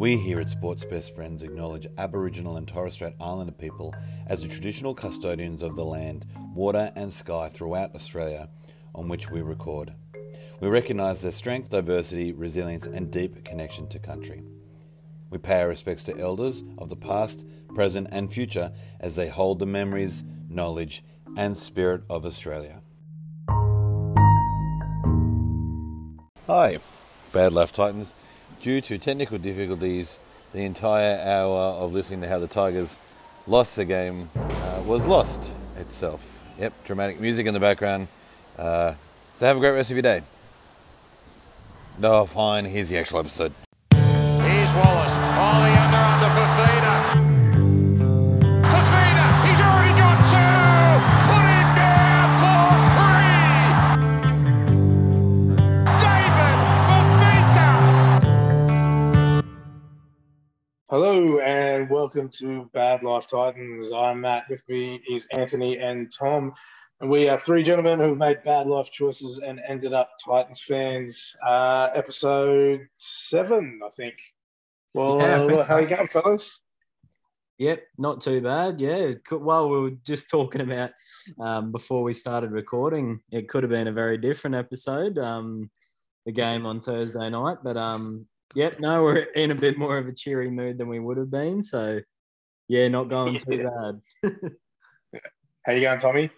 We here at Sports Best Friends acknowledge Aboriginal and Torres Strait Islander people as the traditional custodians of the land, water and sky throughout Australia on which we record. We recognise their strength, diversity, resilience and deep connection to country. We pay our respects to elders of the past, present and future as they hold the memories, knowledge and spirit of Australia. Hi, Bad Life Titans. Due to technical difficulties, the entire hour of listening to how the Tigers lost the game was lost itself. Yep, dramatic music in the background. So have a great rest of your day. Oh, fine. Here's the actual episode. Here's Wallace. Oh, the under for Fafita. Fafita, he's already got two. Put him down for three. David Fafita. Hello and welcome to Bad Life Titans. I'm Matt. With me is Anthony and Tom. And we are three gentlemen who've made bad life choices and ended up Titans fans. Episode 7, I think. Well, yeah, I think how you going, fellas? Yep, not too bad. Yeah, well, we were just talking about before we started recording, it could have been a very different episode, the game on Thursday night. But, yep, no, we're in a bit more of a cheery mood than we would have been. So, yeah, not going too bad. How you going, Tommy?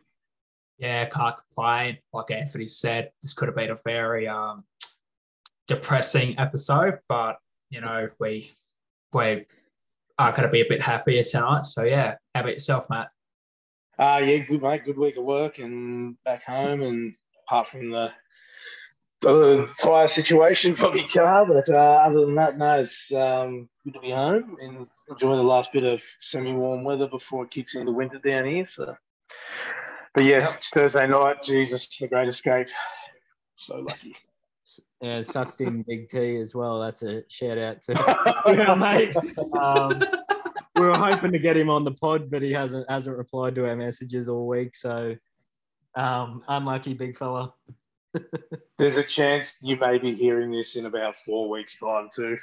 Yeah, can't complain. Like Anthony said, this could have been a very depressing episode, but, you know, we are going to be a bit happier tonight. So, yeah, how about yourself, Matt? Yeah, good, mate. Good week of work and back home, and apart from the tyre situation, probably car, but other than that, no, it's good to be home and enjoying the last bit of semi-warm weather before it kicks into winter down here, so... But yes, yep. Thursday night, Jesus, the great escape. So lucky. Yeah, sucked in Big T as well. That's a shout out to our mate. We were hoping to get him on the pod, but he hasn't replied to our messages all week. So unlucky, big fella. There's a chance you may be hearing this in about 4 weeks' time too.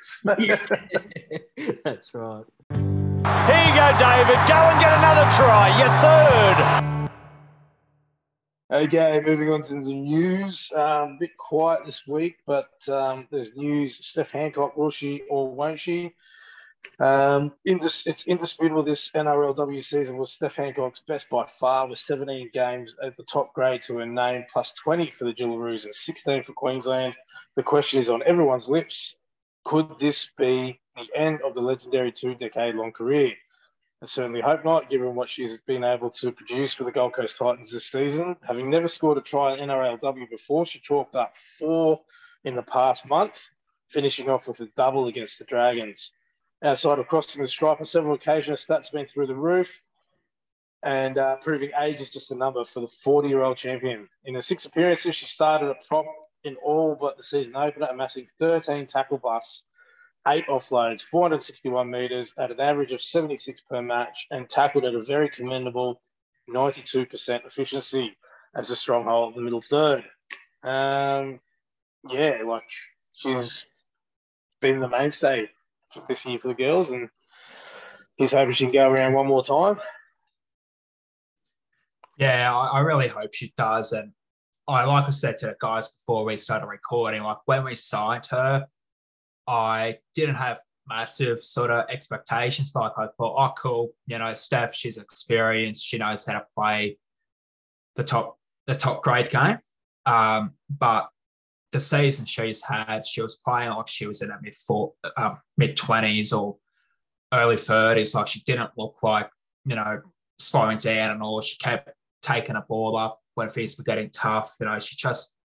That's right. Here you go, David. Go and get another try. Your third. Okay, moving on to the news. A bit quiet this week, but there's news. Steph Hancock, will she or won't she? It's indisputable this NRLW season was Steph Hancock's best by far, with 17 games at the top grade to her name, plus 20 for the Jillaroos and 16 for Queensland. The question is on everyone's lips. Could this be the end of the legendary 2-decade-long career? I certainly hope not, given what she's been able to produce for the Gold Coast Titans this season. Having never scored a try in NRLW before, she chalked up 4 in the past month, finishing off with a double against the Dragons. Outside of crossing the stripe on several occasions, stats been through the roof, and proving age is just a number for the 40-year-old champion. In her 6 appearances, she started at prop in all but the season opener, amassing 13 tackle busts, 8 offloads, 461 metres at an average of 76 per match, and tackled at a very commendable 92% efficiency as the stronghold of the middle third. Yeah, like she's been the mainstay for this year for the girls, and he's hoping she can go around one more time. Yeah, I really hope she does. And like I said to the guys before we started recording, like when we signed her, I didn't have massive sort of expectations. Like I thought, oh, cool, you know, Steph, she's experienced. She knows how to play the top grade game. But the season she's had, she was playing like she was in her mid-20s or early 30s. Like she didn't look like, you know, slowing down and all. She kept taking a ball up when things were getting tough. You know, she just,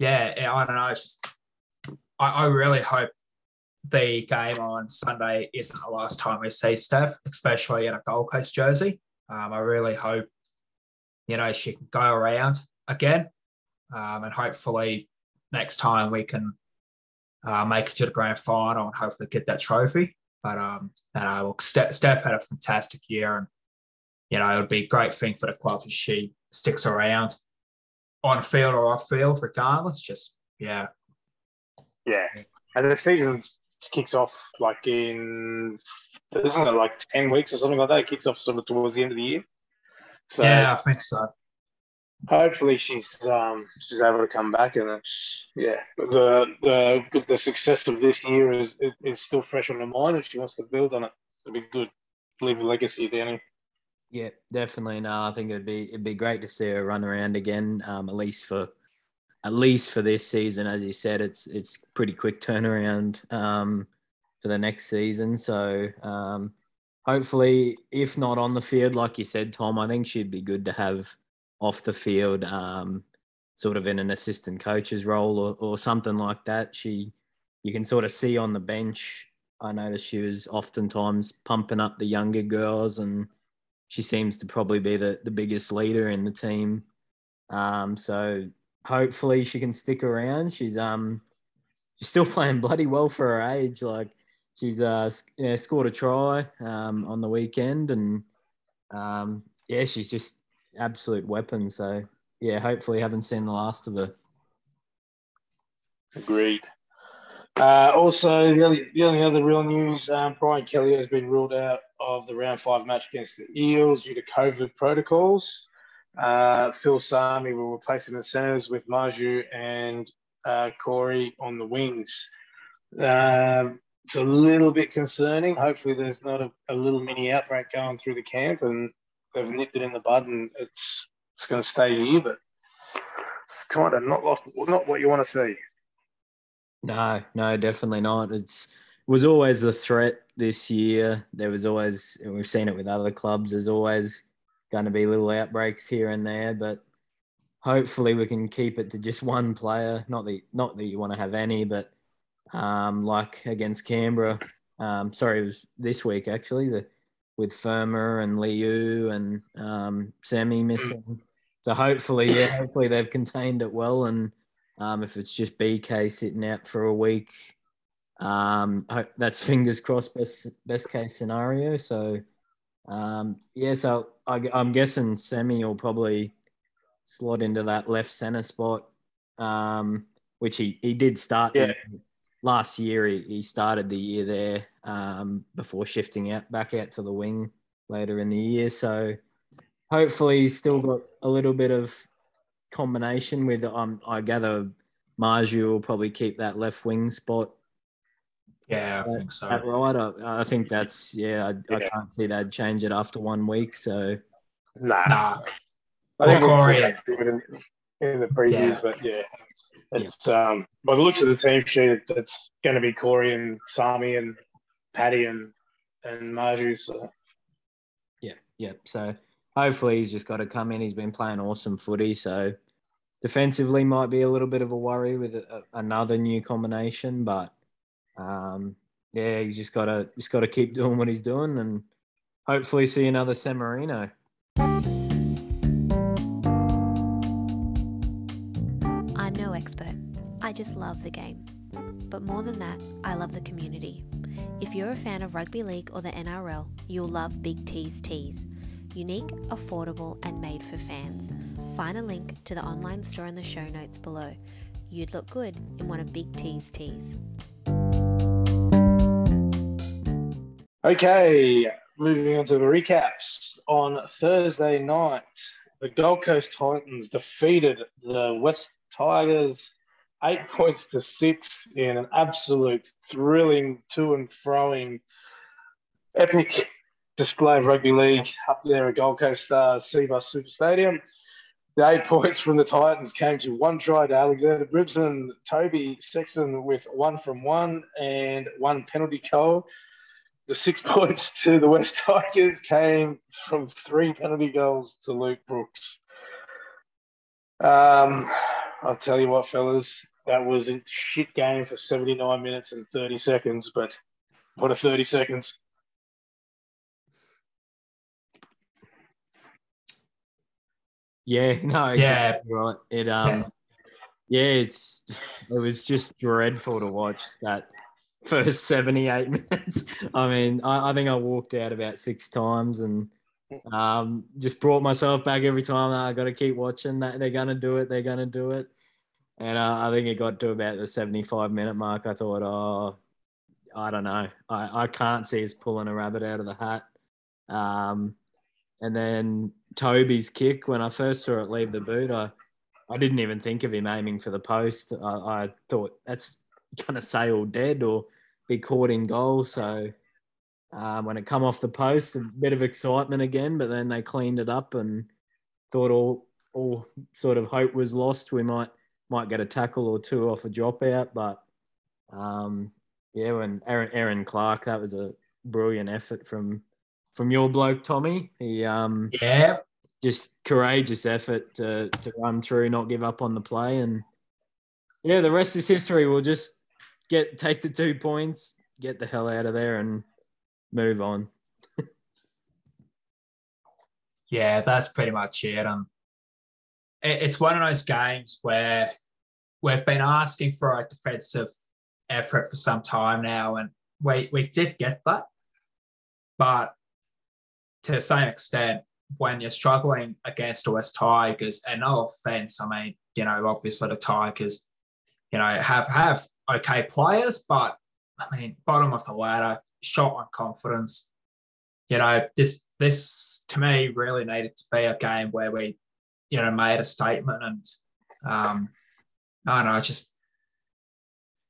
yeah, I don't know, she's... I really hope the game on Sunday isn't the last time we see Steph, especially in a Gold Coast jersey. I really hope, you know, she can go around again, and hopefully next time we can make it to the grand final and hopefully get that trophy. But look, Steph had a fantastic year, and, you know, it would be a great thing for the club if she sticks around on field or off field regardless. Just, yeah. Yeah, and the season's kicks off like in, isn't it like 10 weeks or something like that? It kicks off sort of towards the end of the year. So yeah, I think so. Hopefully she's able to come back, and yeah, the success of this year is still fresh on her mind, and she wants to build on it. It'd be good to leave a legacy, Danny. Yeah, definitely. No, I think it'd be great to see her run around again. At least for this season, as you said, it's pretty quick turnaround for the next season. So hopefully, if not on the field, like you said, Tom, I think she'd be good to have off the field, sort of in an assistant coach's role or something like that. You can sort of see on the bench. I noticed she was oftentimes pumping up the younger girls, and she seems to probably be the biggest leader in the team. So hopefully she can stick around. She's still playing bloody well for her age. Like she's scored a try on the weekend, and she's just absolute weapon. So yeah, hopefully haven't seen the last of her. Agreed. Also, the only other real news, Brian Kelly has been ruled out of the round 5 match against the Eels due to COVID protocols. Phil Sami will replace him in the centres with Marzhew and Corey on the wings. It's a little bit concerning. Hopefully there's not a little mini outbreak going through the camp, and they've nipped it in the bud, and it's going to stay here, but it's kind of not what you want to see. No, definitely not. It was always the threat this year. There was always, and we've seen it with other clubs, there's always going to be little outbreaks here and there, but hopefully we can keep it to just one player. Not that you want to have any, but like against Canberra, it was this week actually, with Firma and Liu and Sammy missing. So hopefully they've contained it well, and if it's just BK sitting out for a week, that's fingers crossed, best case scenario. So, so I'm guessing Sammy will probably slot into that left centre spot, which he did start last year. He started the year there before shifting back out to the wing later in the year. So hopefully he's still got a little bit of combination with, I gather Marzhew will probably keep that left wing spot. Yeah, I think so. Right, I think that's, I can't see they'd change it after 1 week, so. Nah. I think Corey in the previews, but yeah. It's, by the looks of the team sheet, it's going to be Corey and Sammy and Patty and Marzhew, so. Yeah. So hopefully he's just got to come in. He's been playing awesome footy, so defensively might be a little bit of a worry with another new combination, but he's just got to keep doing what he's doing, and hopefully see another Semerino. I'm no expert. I just love the game. But more than that, I love the community. If you're a fan of rugby league or the NRL, you'll love Big T's Tees. Unique, affordable, and made for fans. Find a link to the online store in the show notes below. You'd look good in one of Big T's Tees. Okay, moving on to the recaps. On Thursday night, the Gold Coast Titans defeated the West Tigers 8-6 in an absolute thrilling to-and-froing epic display of rugby league up there at Gold Coast Seabus Super Stadium. The 8 points from the Titans came to one try to Alexander Bribson, Toby Sexton with one from one and one penalty goal. The 6 points to the West Tigers came from 3 penalty goals to Luke Brooks. I'll tell you what, fellas, that was a shit game for 79 minutes and 30 seconds, but what a 30 seconds. Yeah, no, exactly right. It was just dreadful to watch that first 78 minutes. I mean, I think I walked out about 6 times and just brought myself back every time. I got to keep watching that. They're going to do it. And I think it got to about the 75-minute mark. I thought, I don't know. I can't see us pulling a rabbit out of the hat. And then Toby's kick, when I first saw it leave the boot, I didn't even think of him aiming for the post. I thought that's going to sail dead or be caught in goal. So when it come off the post, a bit of excitement again, but then they cleaned it up and thought all sort of hope was lost. We might get a tackle or two off a dropout, but yeah, when Aaron Clark, that was a brilliant effort from your bloke Tommy. He just courageous effort to run through, not give up on the play, and yeah, the rest is history. We'll just take the 2 points, get the hell out of there, and move on. Yeah, that's pretty much it. It's one of those games where we've been asking for a defensive effort for some time now, and we did get that. But to the same extent, when you're struggling against the West Tigers, and no offense, I mean, you know, obviously the Tigers, you know, have okay players, but I mean, bottom of the ladder, shot on confidence. You know, this to me really needed to be a game where we, you know, made a statement, and I don't know,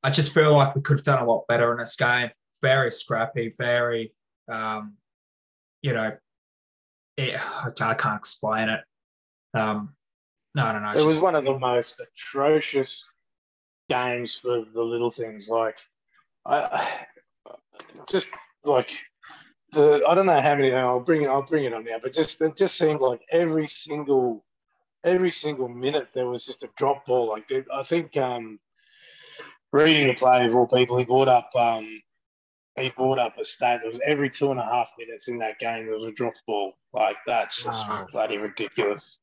I just feel like we could have done a lot better in this game. Very scrappy, very, you know, I can't explain it. I don't know. It was one of the most atrocious games for the little things. Like, I don't know how many. I'll bring it on now. But it just seemed like every single minute there was just a drop ball. Like, I think reading the play of all people, he brought up a stat. It was every 2.5 minutes in that game there was a drop ball. Like, that's just bloody ridiculous.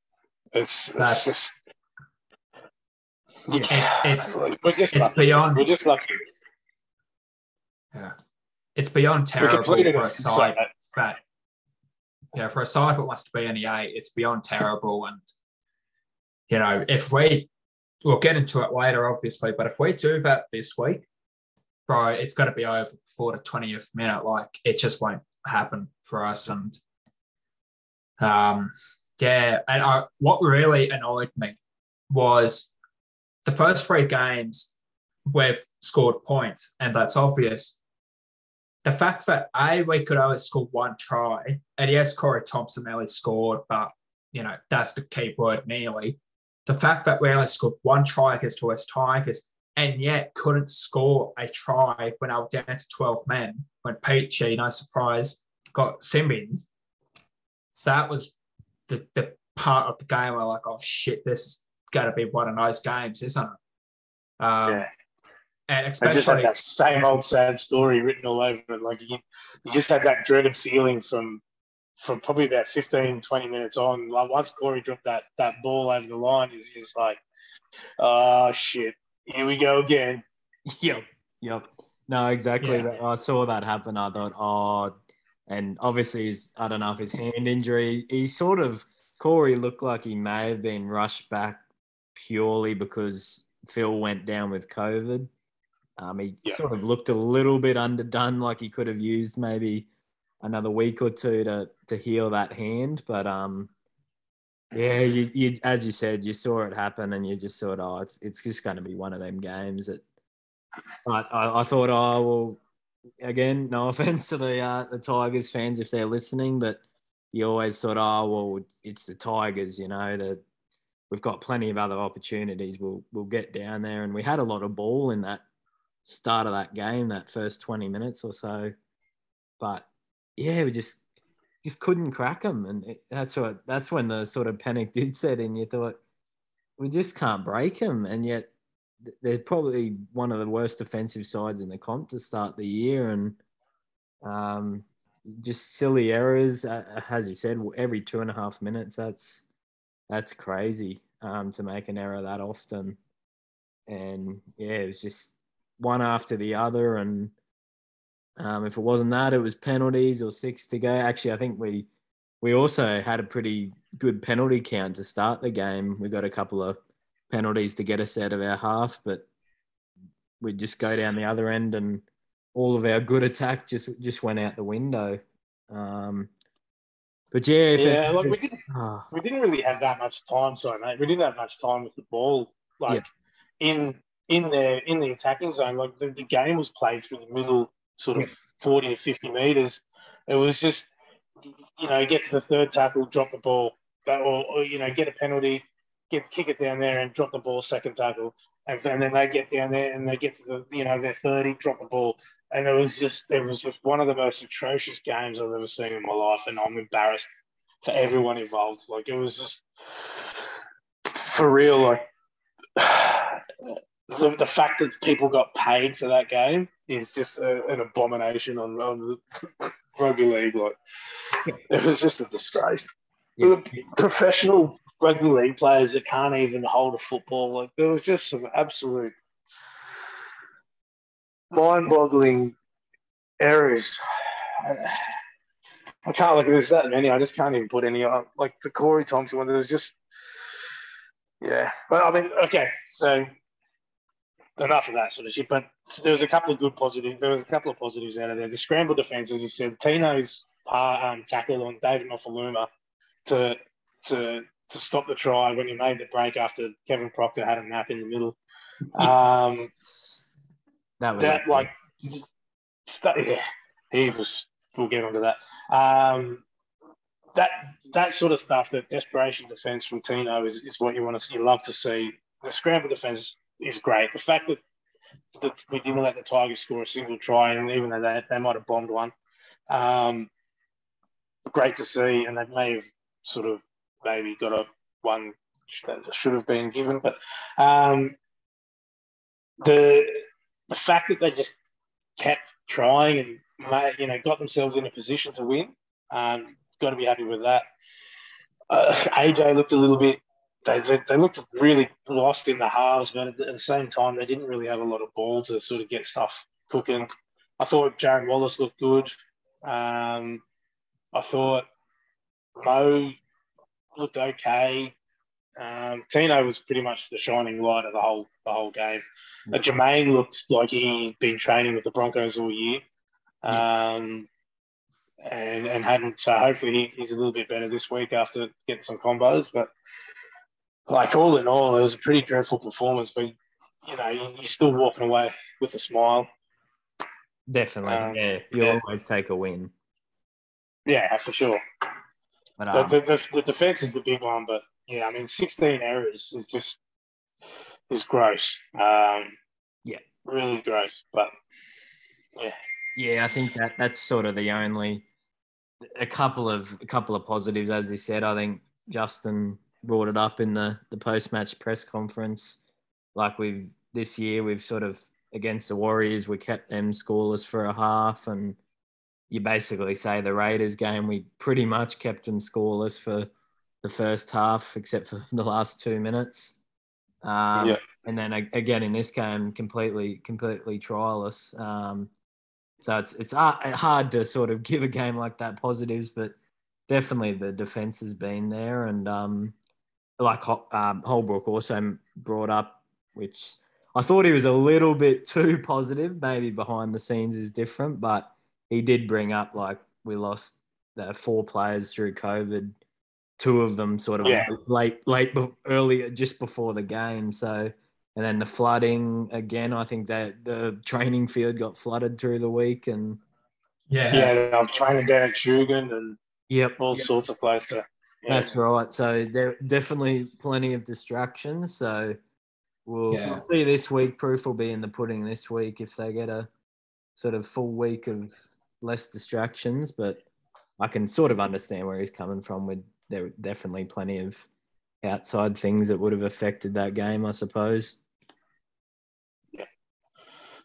That's just, yeah, it's beyond. We're just lucky. Yeah, it's beyond terrible for a side that. Yeah, for a side that wants to be in the eight, it's beyond terrible. And, you know, if we'll get into it later, obviously, but if we do that this week, bro, it's got to be over before the 20th minute. Like, it just won't happen for us. And, yeah, and what really annoyed me was the first three games we've scored points, and that's obvious. The fact that, A, we could only score one try, and yes, Corey Thompson nearly scored, but, you know, that's the key word, nearly. The fact that we only scored one try against the West Tigers and yet couldn't score a try when I was down to 12 men, when Peachy, no surprise, got Simmons, that was the part of the game where, like, oh, shit, this is going to be one of those games, isn't it? Yeah. And especially, I just had that same old sad story written all over it. Like, you just had that dreaded feeling from probably about 15, 20 minutes on. Like, once Corey dropped that ball over the line, it's just like, oh, shit, here we go again. Yep. No, exactly. Yeah. I saw that happen. I thought, oh, and obviously, I don't know if his hand injury, Corey looked like he may have been rushed back purely because Phil went down with COVID. He sort of looked a little bit underdone, like he could have used maybe another week or two to heal that hand. But, yeah, you, as you said, you saw it happen and you just thought, oh, it's just going to be one of them games. But I thought, oh, well, again, no offense to the Tigers fans if they're listening, but you always thought, oh, well, it's the Tigers, you know, we've got plenty of other opportunities. We'll get down there. And we had a lot of ball in that start of that game, that first 20 minutes or so, but yeah, we just couldn't crack them, and that's when the sort of panic did set in. You thought, we just can't break them, and yet they're probably one of the worst defensive sides in the comp to start the year, and just silly errors, as you said, every 2.5 minutes. That's crazy to make an error that often, and yeah, it was just one after the other. And if it wasn't that, it was penalties or 6 to go. Actually, I think we also had a pretty good penalty count to start the game. We got a couple of penalties to get us out of our half, but we'd just go down the other end and all of our good attack just went out the window. But yeah, we didn't really have that much time, We didn't have much time with the ball, in the attacking zone. Like the game was played through the middle, sort of 40 to 50 meters. It was just, get to the third tackle, drop the ball, or get a penalty, kick it down there and drop the ball, second tackle, and then they get down there and they get to the their 30, drop the ball. And it was just one of the most atrocious games I've ever seen in my life, and I'm embarrassed for everyone involved. Like, it was just for real. Like, the fact that people got paid for that game is just an abomination on the rugby league. Like, it was just a disgrace. Yeah. The professional rugby league players that can't even hold a football. Like, there was just some absolute mind-boggling errors. I can't look at this that many. I just can't even put any on. Like the Corey Thompson one, there was just, yeah. But I mean, okay, so enough of that sort of shit. But there was a couple of positives out of there. The scramble defense, as you said, Tino's tackle on David Nofoaluma to stop the try when he made the break after Kevin Proctor had a nap in the middle. He was. We'll get onto that. That sort of stuff, that desperation defense from Tino is what you want to see. You love to see. The scramble defense is great. The fact that we didn't let the Tigers score a single try, and even though they might have bombed one, great to see. And they may have sort of maybe got one that should have been given, but the fact that they just kept trying and got themselves in a position to win, got to be happy with that. AJ looked a little bit. They looked really lost in the halves, but at the same time, they didn't really have a lot of ball to sort of get stuff cooking. I thought Jaron Wallace looked good. I thought Mo looked okay. Tino was pretty much the shining light of the whole game. Yeah. Jermaine looked like he'd been training with the Broncos all year, and hadn't. So hopefully he's a little bit better this week after getting some combos. But like all in all, it was a pretty dreadful performance. But you're still walking away with a smile. Definitely, You'll always take a win. Yeah, for sure. But, the defense is the big one, but. Yeah, I mean, 16 errors is gross. Really gross. But I think that's sort of the only a couple of positives, as you said. I think Justin brought it up in the post-match press conference. Like this year we've sort of against the Warriors, we kept them scoreless for a half, and you basically say the Raiders game, we pretty much kept them scoreless for the first half, except for the last 2 minutes. And then again in this game, completely trialless. So it's hard to sort of give a game like that positives, but definitely the defence has been there. And Holbrook also brought up, which I thought he was a little bit too positive, maybe behind the scenes is different, but he did bring up, like, we lost the 4 players through COVID, 2 of them sort of late, earlier, just before the game. So, and then the flooding again. I think that the training field got flooded through the week, and I'm training down at Shugan and all sorts of places. Yeah. That's right. So there definitely plenty of distractions. So we'll see this week. Proof will be in the pudding this week if they get a sort of full week of less distractions. But I can sort of understand where he's coming from with. There were definitely plenty of outside things that would have affected that game, I suppose. Yeah.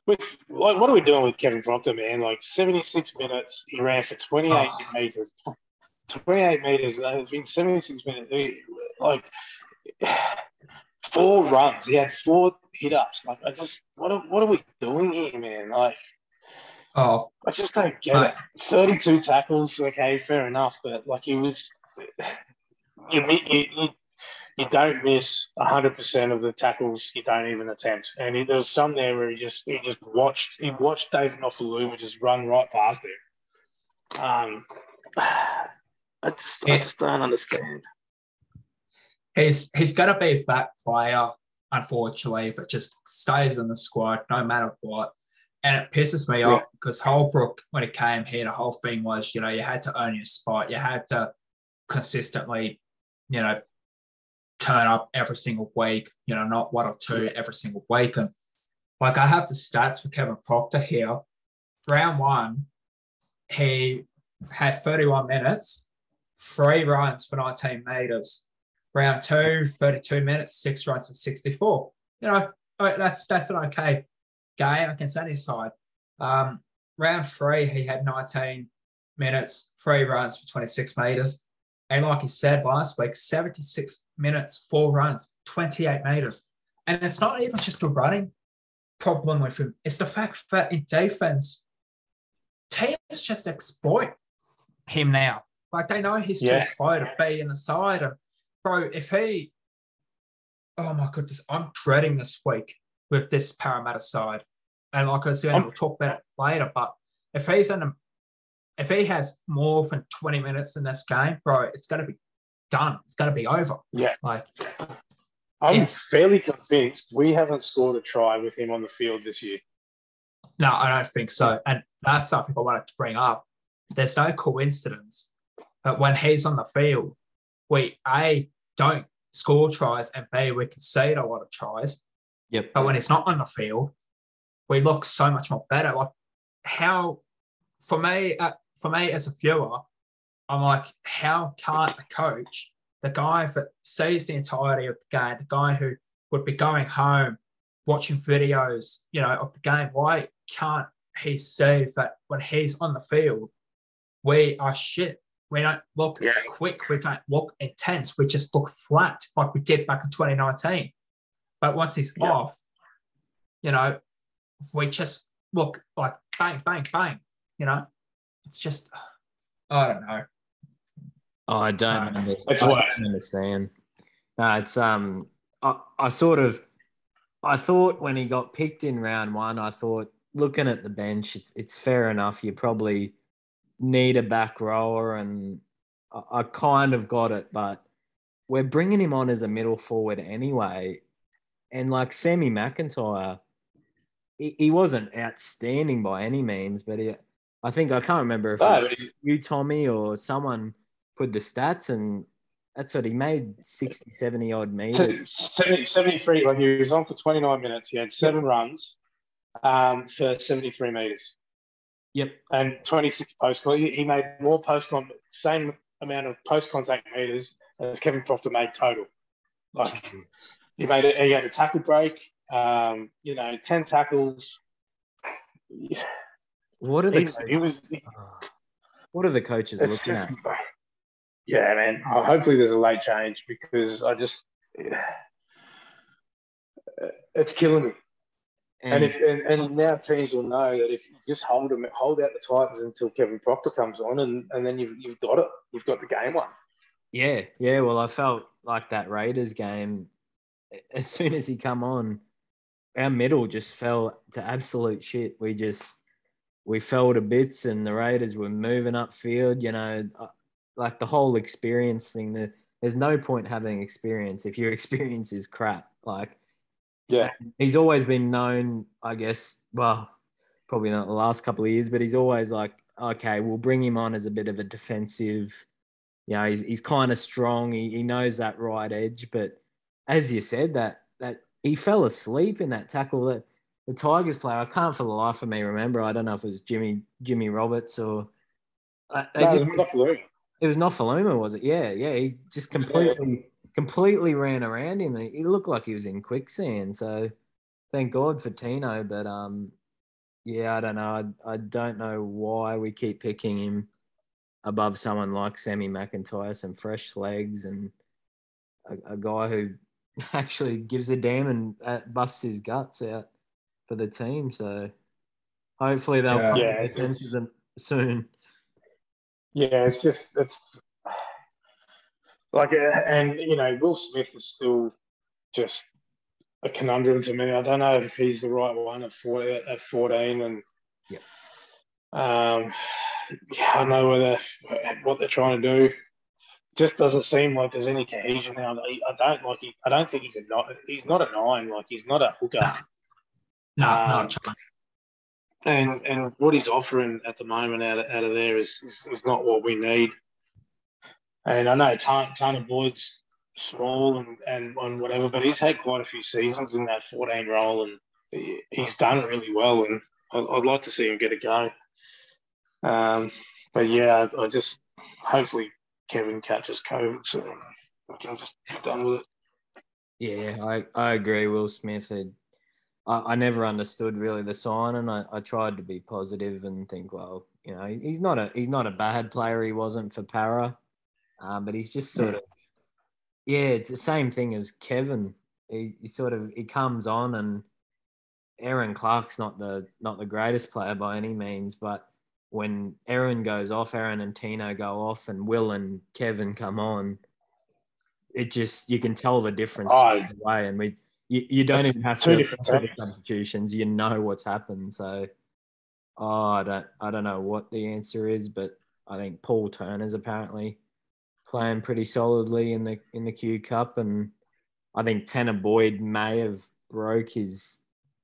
What are we doing with Kevin Proctor, man? Like, 76 minutes, he ran for 28 metres. 28 metres, it's been 76 minutes. Like, 4 runs. He had 4 hit-ups. Like, what are we doing here, man? Like, I just don't get it. 32 tackles, okay, fair enough. But, like, he was... You You don't miss 100% of the tackles you don't even attempt. And there was some there where he watched David Nofoaluma just run right past him. I just don't understand. He's going to be that player, unfortunately, if it just stays in the squad, no matter what. And it pisses me off because Holbrook, when it came here, the whole thing was, you had to earn your spot. You had to consistently, turn up every single week, not one or two every single week. And, I have the stats for Kevin Proctor here. Round one, he had 31 minutes, 3 runs for 19 metres. Round two, 32 minutes, 6 runs for 64. That's an okay game against any side. Round three, he had 19 minutes, 3 runs for 26 metres. And like he said last week, 76 minutes, 4 runs, 28 metres. And it's not even just a running problem with him. It's the fact that in defence, teams just exploit him now. They know he's too slow to be in the side. And, bro, oh my goodness, I'm dreading this week with this Parramatta side. And like I said, we'll talk about it later, but if he has more than 20 minutes in this game, bro, it's going to be done. It's going to be over. Yeah. I'm fairly convinced we haven't scored a try with him on the field this year. No, I don't think so. And that's something I wanted to bring up. There's no coincidence that when he's on the field, we, A, don't score tries, and B, we concede a lot of tries. Yep. But when it's not on the field, we look so much more better. For me as a viewer, I'm like, how can't the coach, the guy that sees the entirety of the game, the guy who would be going home, watching videos, of the game, why can't he see that when he's on the field, we are shit? We don't look quick. We don't look intense. We just look flat like we did back in 2019. But once he's off, we just look like bang, bang, bang. It's just, I don't know. Oh, I don't understand. No, it's I thought when he got picked in round one, I thought looking at the bench, it's fair enough. You probably need a back rower, and I kind of got it, but we're bringing him on as a middle forward anyway. And Sammy McIntyre, he wasn't outstanding by any means, but I can't remember if you, Tommy, or someone put the stats, and that's what he made, 60, 70 odd metres. 73, when he was on for 29 minutes, he had 7 runs for 73 metres. Yep. And 26 post-con. He made more post-con, same amount of post-contact metres as Kevin Proctor made total. He had a tackle break, 10 tackles. What are the coaches looking at? Yeah, man. Hopefully there's a late change, because it's killing me. And now teams will know that if you just hold out the Titans until Kevin Proctor comes on, and then you've got it. You've got the game won. Yeah. Well, I felt like that Raiders game, as soon as he come on, our middle just fell to absolute shit. We fell to bits, and the Raiders were moving upfield. The whole experience thing. There's no point having experience if your experience is crap. Yeah, he's always been known, I guess, well, probably not the last couple of years, but he's always like, okay, we'll bring him on as a bit of a defensive, he's kind of strong. He knows that right edge. But as you said, that he fell asleep in that tackle that the Tigers player, I can't for the life of me remember. I don't know if it was Jimmy Roberts or... It was Nofoaluma, was it? Yeah. He just completely ran around him. He looked like he was in quicksand. So thank God for Tino. But, I don't know. I don't know why we keep picking him above someone like Sammy McIntyre, some fresh legs, and a guy who actually gives a damn and busts his guts out for the team. So hopefully they'll come to their senses soon. Yeah, it's just... Like, and, you know, Will Smith is still just a conundrum to me. I don't know if he's the right one at 14. And yeah, I don't know what they're trying to do. Just doesn't seem like there's any cohesion now. I don't think he's not a nine. Like, he's not a hooker. No. And what he's offering at the moment out of there is not what we need. And I know Tana Boyd's small and whatever, but he's had quite a few seasons in that 14 role, and he's done really well. And I'd like to see him get a go. But yeah, I just hopefully Kevin catches COVID, so I'm just done with it. Yeah, I agree. Will Smith had, I never understood really the sign, and I tried to be positive and think, well, you know, he's not a bad player. He wasn't for Para, but he's just sort of, it's the same thing as Kevin. He comes on, and Aaron Clark's not the greatest player by any means, but when Aaron goes off, Aaron and Tino go off, and Will and Kevin come on, it just, you can tell the difference right away, and you don't even have to do substitutions. You know what's happened. So, I don't know what the answer is, but I think Paul Turner's apparently playing pretty solidly in the Q Cup, and I think Tanner Boyd may have broke his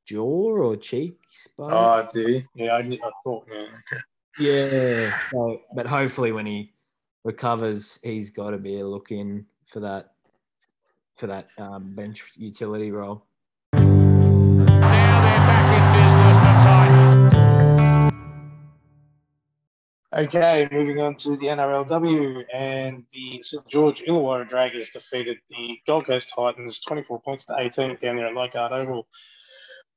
jaw or cheeks. Oh, do yeah, I thought, yeah. Okay. Yeah, so, but hopefully when he recovers, he's got to be a look in for that bench utility role. Now they're back in business, the Titans. Okay, moving on to the NRLW, and the St George Illawarra Dragons defeated the Gold Coast Titans 24-18 down there at Leichhardt Oval.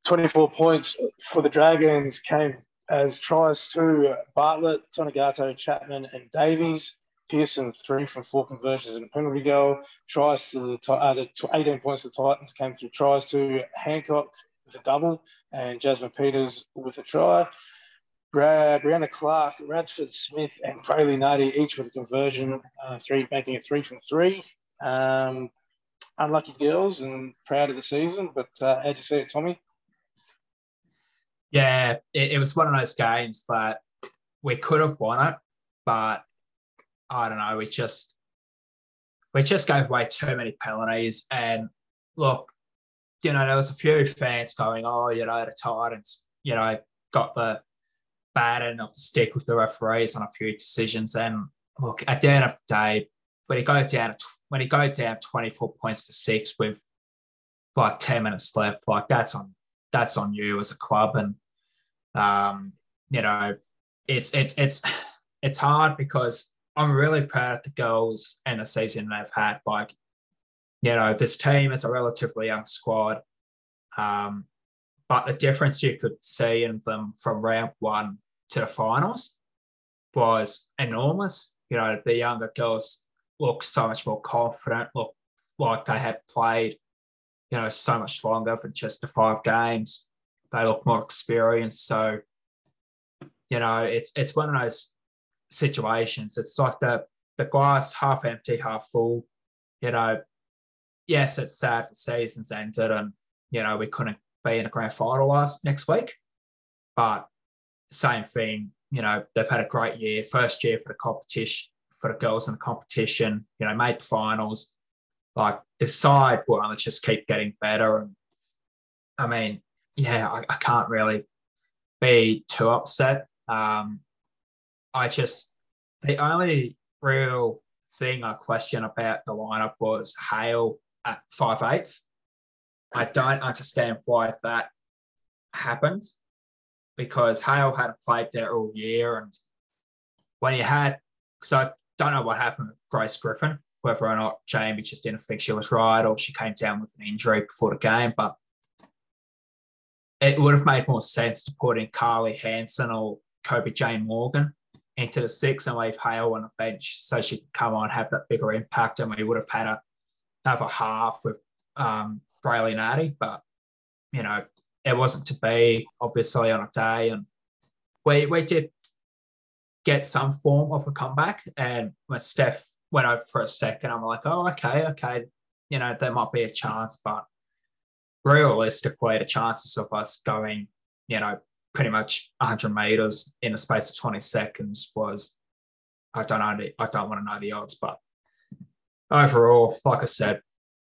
24 points for the Dragons came as tries to Bartlett, Tonagato, Chapman and Davies. Pearson, 3 from 4 conversions and a penalty goal. Tries to the 18 points of the Titans came through tries to Hancock with a double and Jasmine Peters with a try. Brianna Clark, Radsford Smith and Brayley Nardi each with a conversion, making it 3 from 3. Unlucky girls and proud of the season, but how'd you see it, Tommy? Yeah, it was one of those games that we could have won it, but I don't know. We just gave away too many penalties. And look, you know, there was a few fans going, oh, you know, the Titans, you know, got the bad end of the stick with the referees on a few decisions. And look, at the end of the day, when he goes down 24 points to 6 with like 10 minutes left, like that's on you as a club. And you know, it's hard because I'm really proud of the girls and the season they've had. Like, you know, this team is a relatively young squad, but the difference you could see in them from round 1 to the finals was enormous. You know, the younger girls look so much more confident, look like they have played, you know, so much longer than just the 5 games. They look more experienced. So, you know, it's one of those situations. It's like the glass half empty, half full. You know, yes, it's sad the season's ended and, you know, we couldn't be in a grand final next week. But same thing, you know, they've had a great year, first year for the girls in the competition, you know, made finals. Like, the side will only just keep getting better. And I mean, yeah, I can't really be too upset. The only real thing I question about the lineup was Hale at 5'8". I don't understand why that happened, because Hale hadn't played there all year. And when you had, because I don't know what happened with Grace Griffin, whether or not Jamie just didn't think she was right or she came down with an injury before the game, but it would have made more sense to put in Carly Hansen or Kobe Jane Morgan into the 6 and leave Hale on the bench so she could come on and have that bigger impact, and we would have had another half with Brayley Nardi. But, you know, it wasn't to be, obviously, on a day. And we did get some form of a comeback, and when Steph went over for a second. I'm like, oh, okay. You know, there might be a chance, but realistically, the chances of us going, you know, pretty much 100 metres in a space of 20 seconds was, I don't want to know the odds, but overall, like I said,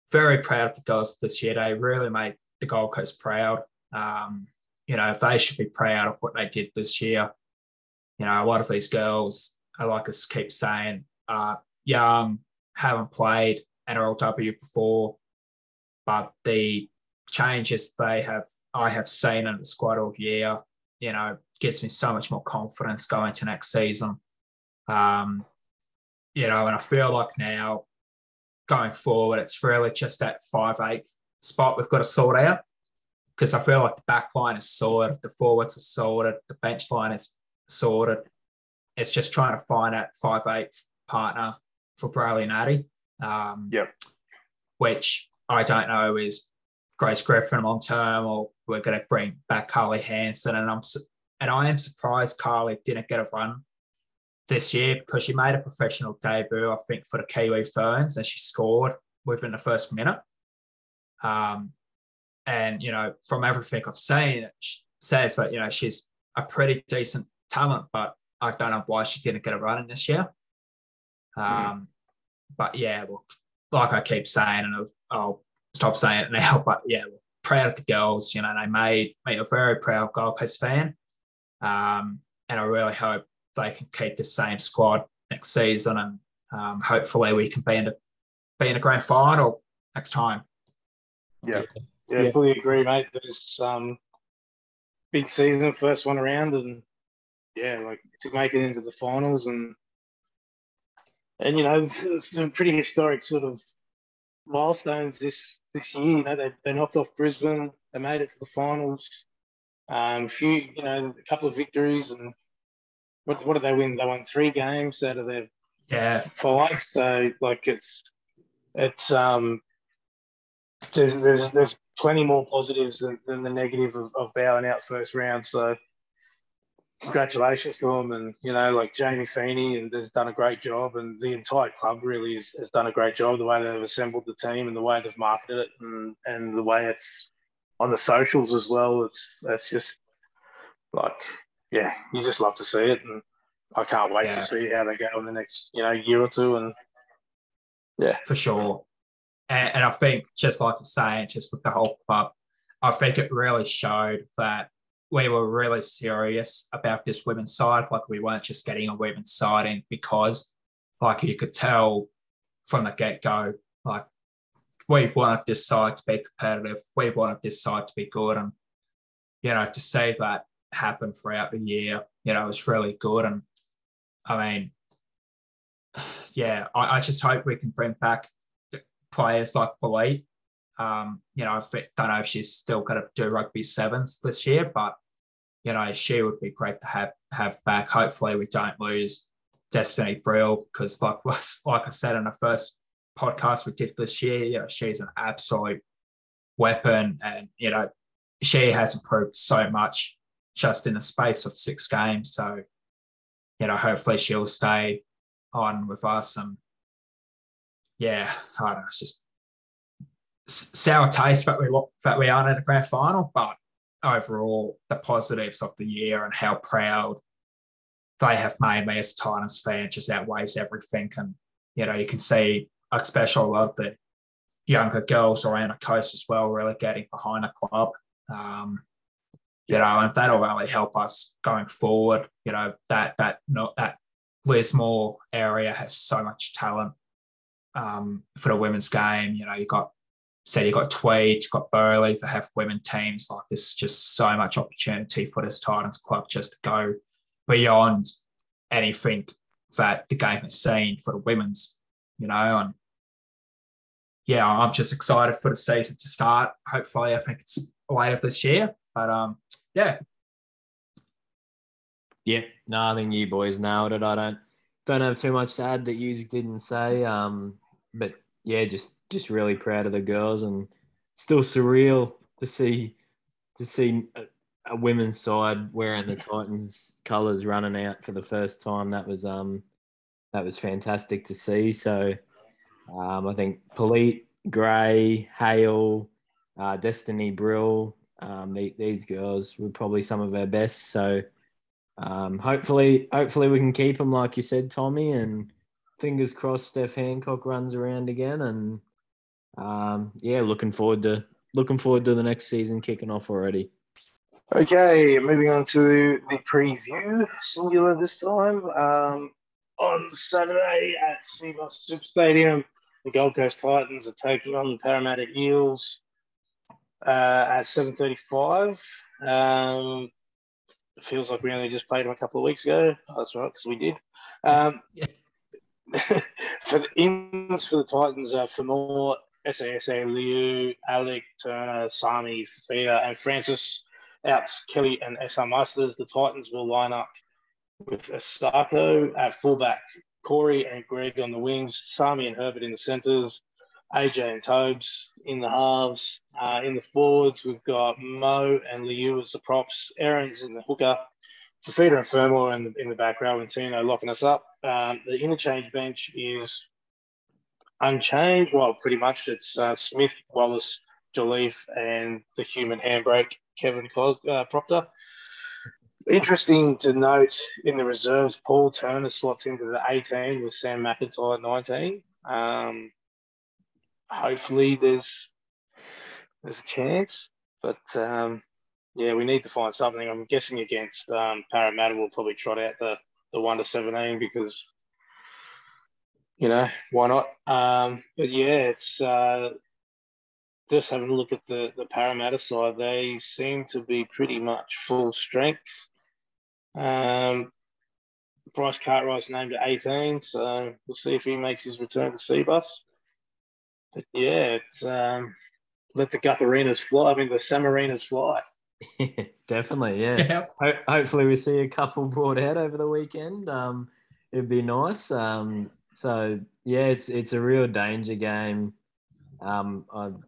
very proud of the girls this year. They really made the Gold Coast proud. You know, they should be proud of what they did this year. You know, a lot of these girls, like I keep saying, are young, haven't played NRLW before, but the changes I have seen in the squad all year, you know, gives me so much more confidence going to next season. You know, and I feel like now going forward, it's really just that 5-8 spot we've got to sort out, because I feel like the back line is sorted, the forwards are sorted, the bench line is sorted. It's just trying to find that 5-8 partner for Braille and Addy, which I don't know is Grace Griffin long term, or we're going to bring back Carly Hansen. And I am surprised Carly didn't get a run this year, because she made a professional debut, I think, for the Kiwi Ferns, and she scored within the first minute. And, you know, from everything I've seen, it says that, you know, she's a pretty decent talent, but I don't know why she didn't get a run in this year. But, yeah, look, like I keep saying, and I'll stop saying it now, but, yeah, look, proud of the girls. You know, they made me a very proud Gold Coast fan. And I really hope they can keep the same squad next season, and hopefully we can be in a grand final next time. Yeah, fully agree, mate. There's big season, first one around, and yeah, like to make it into the finals, and you know, some pretty historic sort of milestones this year. You know, they knocked off Brisbane, they made it to the finals. A couple of victories, and what did they win? They won 3 games out of their 5. So like it's there's plenty more positives than the negative of bowing out first round. So congratulations to them, and you know, like Jamie Feeney and has done a great job, and the entire club really has done a great job. The way they've assembled the team, and the way they've marketed it, and the way it's on the socials as well. It's just like. Yeah, you just love to see it, and I can't wait to see how they go in the next, you know, year or two. And yeah, for sure. And I think, just like I'm saying, just with the whole club, I think it really showed that we were really serious about this women's side. Like, we weren't just getting a women's side in because, like, you could tell from the get-go, like, we wanted this side to be competitive. We wanted this side to be good. And, you know, to see that happen throughout the year, you know, it's really good. And I mean, yeah, I just hope we can bring back players like Billy. You know, I don't know if she's still going to do rugby sevens this year, but you know, she would be great to have back. Hopefully we don't lose Destiny Brill, because like I said in the first podcast we did this year, you know, she's an absolute weapon, and you know, she has improved so much just in the space of 6 games. So, you know, hopefully she'll stay on with us. And, yeah, I don't know, it's just sour taste that we aren't in a grand final, but overall, the positives of the year and how proud they have made me as a Titans fan just outweighs everything. And, you know, you can see, especially a lot of the younger girls around the coast as well, really getting behind the club. You know, and that'll really help us going forward. You know, that Lismore area has so much talent for the women's game. You know, you got Tweed, you got Burley that have women teams. Like, there's just so much opportunity for this Titans club just to go beyond anything that the game has seen for the women's. You know, and yeah, I'm just excited for the season to start. Hopefully, I think it's later this year. But, I think you boys nailed it. I don't have too much to add that you didn't say. But, yeah, just really proud of the girls, and still surreal to see a women's side wearing the Titans colours running out for the first time. That was That was fantastic to see. So I think Polite, Gray, Hale, Destiny Brill, these girls were probably some of our best. So hopefully we can keep them, like you said, Tommy, and fingers crossed Steph Hancock runs around again. And yeah, looking forward to the next season kicking off already. Okay, moving on to the preview, singular this time. On Saturday at Seabus Super Stadium, the Gold Coast Titans are taking on the Parramatta Eels at 7:35. It feels like we only just played them a couple of weeks ago. Oh, that's right, because we did. For the ins for the Titans are Firma, SASA, Liu, Alec, Turner, Sami, Fafita, and Francis. Out Kelly and SR Masters. The Titans will line up with Asako at fullback, Corey and Greg on the wings, Sammy and Herbert in the centres, AJ and Tobes in the halves. In the forwards, we've got Mo and Liu as the props, Aaron's in the hooker, Fafita and Firma in the back row, and Tino locking us up. The interchange bench is unchanged. Well, pretty much it's Smith, Wallace, Jaleef, and the human handbrake, Kevin Proctor. Interesting to note in the reserves, Paul Turner slots into the 18 with Sam McIntyre 19. Hopefully there's a chance, but yeah, we need to find something. I'm guessing against Parramatta we'll probably trot out the 1-17 because, you know, why not? But yeah, it's just having a look at the Parramatta side, they seem to be pretty much full strength. Bryce Cartwright's named at 18, so we'll see if he makes his return to Seabus. But yeah, it's let the Gutharinas fly. I mean, the Samarinas fly. Yeah, definitely, yeah. Hopefully we see a couple brought out over the weekend. It'd be nice. So yeah, it's a real danger game. Although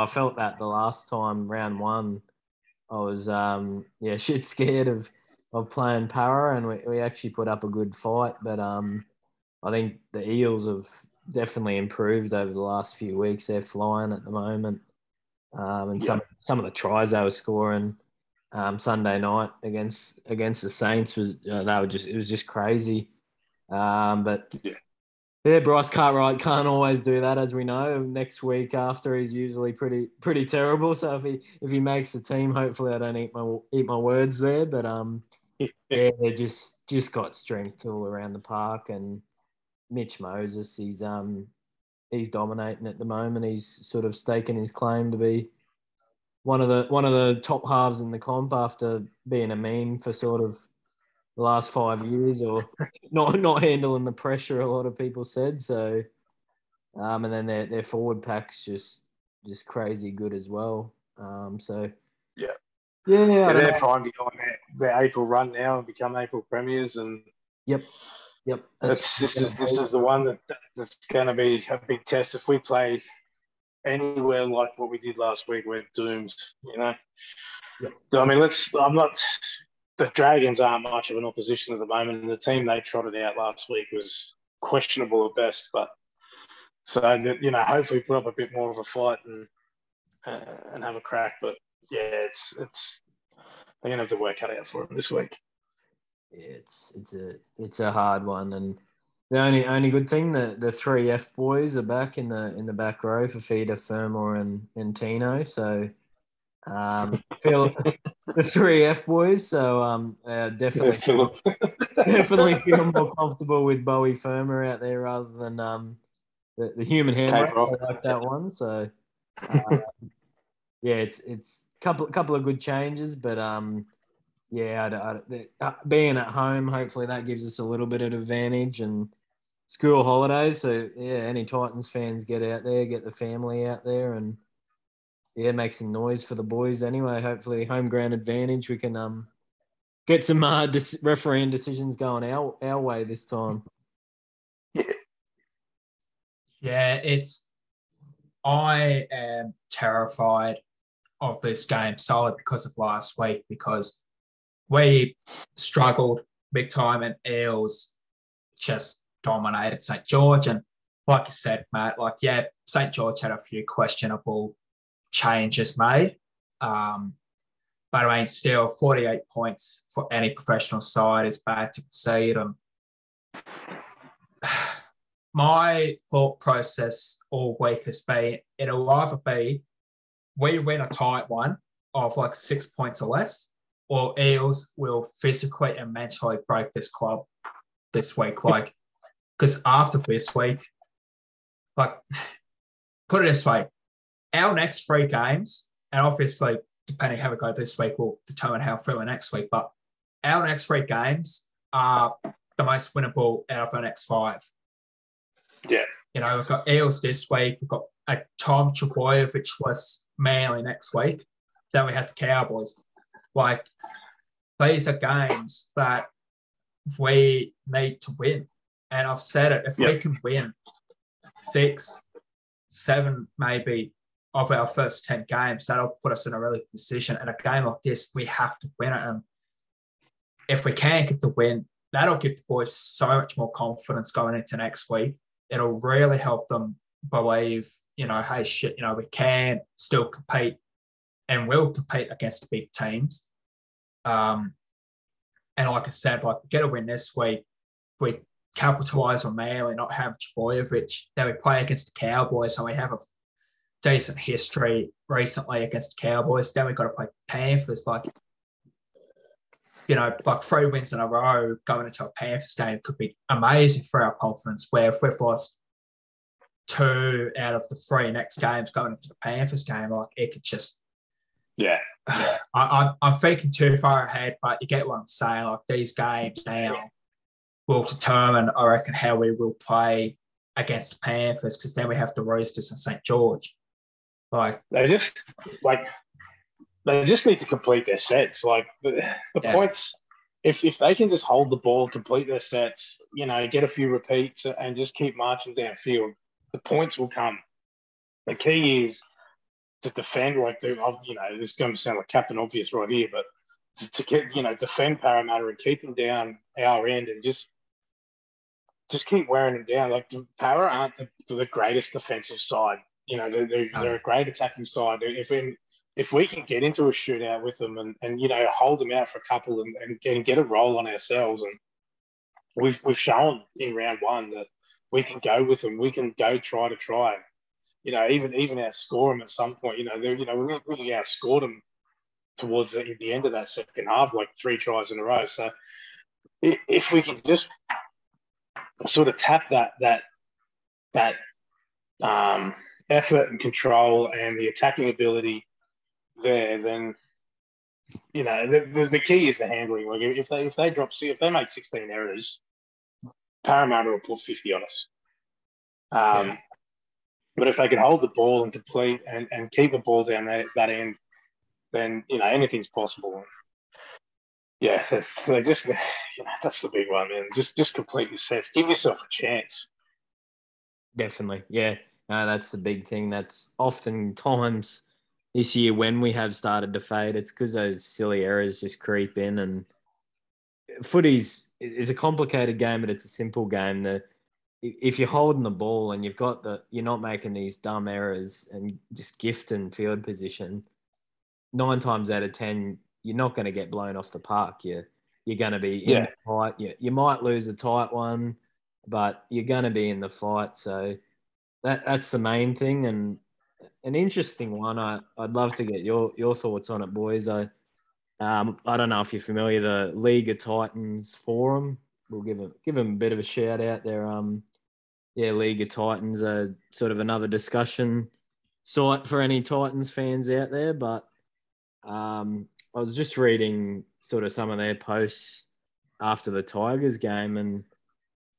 I felt that the last time, round one, I was shit scared of playing Para, and we actually put up a good fight. But I think the Eels have definitely improved over the last few weeks. They're flying at the moment, and some of the tries they were scoring Sunday night against the Saints was just crazy. But yeah. Yeah, Bryce Cartwright can't always do that, as we know. Next week after, he's usually pretty terrible. So if he makes the team, hopefully I don't eat my words there. But yeah, they just got strength all around the park. And Mitch Moses, he's dominating at the moment. He's sort of staking his claim to be one of the top halves in the comp after being a meme for sort of the last 5 years, or not handling the pressure, a lot of people said. So, and then their forward pack's just crazy good as well. So yeah they're trying to go on their April run now and become April premiers. And yep, this is the one that's going to be a big test. If we play anywhere like what we did last week, we're doomed. You know, yep. So I mean, the Dragons aren't much of an opposition at the moment, and the team they trotted out last week was questionable at best. But so, you know, hopefully put up a bit more of a fight and have a crack. But yeah, it's they're gonna have the work cut out for them this week. Yeah, it's a hard one, and the only good thing that the three F boys are back in the back row for Fafita, Firma, and Tino. So. Phil, the three F boys, so definitely feel more comfortable with Bowie Firma out there rather than the human hand like that one. So yeah, it's couple of good changes, but being at home, hopefully that gives us a little bit of advantage, and school holidays. So yeah, any Titans fans get out there, get the family out there, and. Yeah, make some noise for the boys anyway. Hopefully, home ground advantage. We can get some refereeing decisions going our way this time. Yeah, I am terrified of this game solely because of last week, because we struggled big time and Eels just dominated St. George. And like you said, Matt, like, yeah, St. George had a few questionable changes made. But I mean, still 48 points for any professional side is bad to concede. And my thought process all week has been, it'll either be we win a tight one of like 6 points or less, or Eels will physically and mentally break this club this week. Like, because after this week, like, put it this way, our next three games, and obviously depending how we go this week will determine how through next week, but our next three games are the most winnable out of our next five. Yeah. You know, we've got Eels this week, we've got a Tom Trebojevic was Manly next week, then we have the Cowboys. Like, these are games that we need to win. And I've said it, if we can win 6, 7 maybe of our first 10 games, that'll put us in a really good position. And a game like this, we have to win it. And if we can get the win, that'll give the boys so much more confidence going into next week. It'll really help them believe, you know, hey, shit, you know, we can still compete and will compete against big teams. And like I said, like, we get a win this week, we capitalise on Manly, not have Trebojevic. Then we play against the Cowboys, and we have a decent history recently against the Cowboys. Then we've got to play Panthers, like, you know, like 3 wins in a row going into a Panthers game could be amazing for our confidence, where if we've lost 2 out of the 3 next games going into the Panthers game, like, it could just... Yeah. I'm thinking too far ahead, but you get what I'm saying. Like, these games now will determine, I reckon, how we will play against the Panthers, because then we have the Roosters and St. George. Like, they just need to complete their sets. Like, the points, if they can just hold the ball, complete their sets, you know, get a few repeats and just keep marching downfield, the points will come. The key is to defend, like, you know, this is going to sound like Captain Obvious right here, but to get, you know, defend Parramatta and keep them down our end and just keep wearing them down. Like, Parra aren't the greatest defensive side. You know, they're a great attacking side. If we can get into a shootout with them and you know, hold them out for a couple and get a roll on ourselves, and we've shown in round one that we can go with them. We can go try. You know, even outscore them at some point. You know, we outscored them towards the end of that second half, like 3 tries in a row. So if we can just sort of tap that effort and control and the attacking ability there, then, you know, the key is the handling. Like, if they make 16 errors, Parramatta will put 50 on us. But if they can hold the ball and complete and keep the ball down that end, then, you know, anything's possible. Yeah, so just, you know, that's the big one, man. Just complete your sets. Give yourself a chance. Definitely, yeah. No, that's the big thing. That's oftentimes this year when we have started to fade, it's because those silly errors just creep in. And footies is a complicated game, but it's a simple game. If you're holding the ball and you're not making these dumb errors and just gifting field position, 9 times out of 10, you're not going to get blown off the park. You're going to be in the fight. You might lose a tight one, but you're going to be in the fight. So that's the main thing. And an interesting one, I'd love to get your thoughts on it, boys. I don't know if you're familiar, the League of Titans forum. We'll give them a bit of a shout out there. League of Titans are sort of another discussion site for any Titans fans out there, but I was just reading sort of some of their posts after the Tigers game, and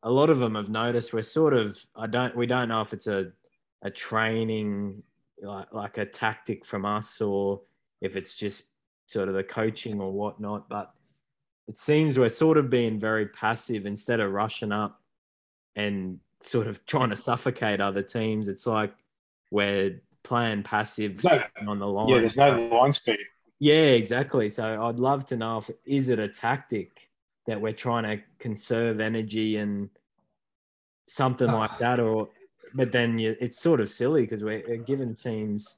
a lot of them have noticed we're sort of we don't know if it's a training like a tactic from us or if it's just sort of the coaching or whatnot, but it seems we're sort of being very passive instead of rushing up and sort of trying to suffocate other teams. It's like we're playing passive on the line. Yeah, there's no line speed. Yeah, exactly. So I'd love to know, is it a tactic that we're trying to conserve energy and something like that. Or but then it's sort of silly because we're giving teams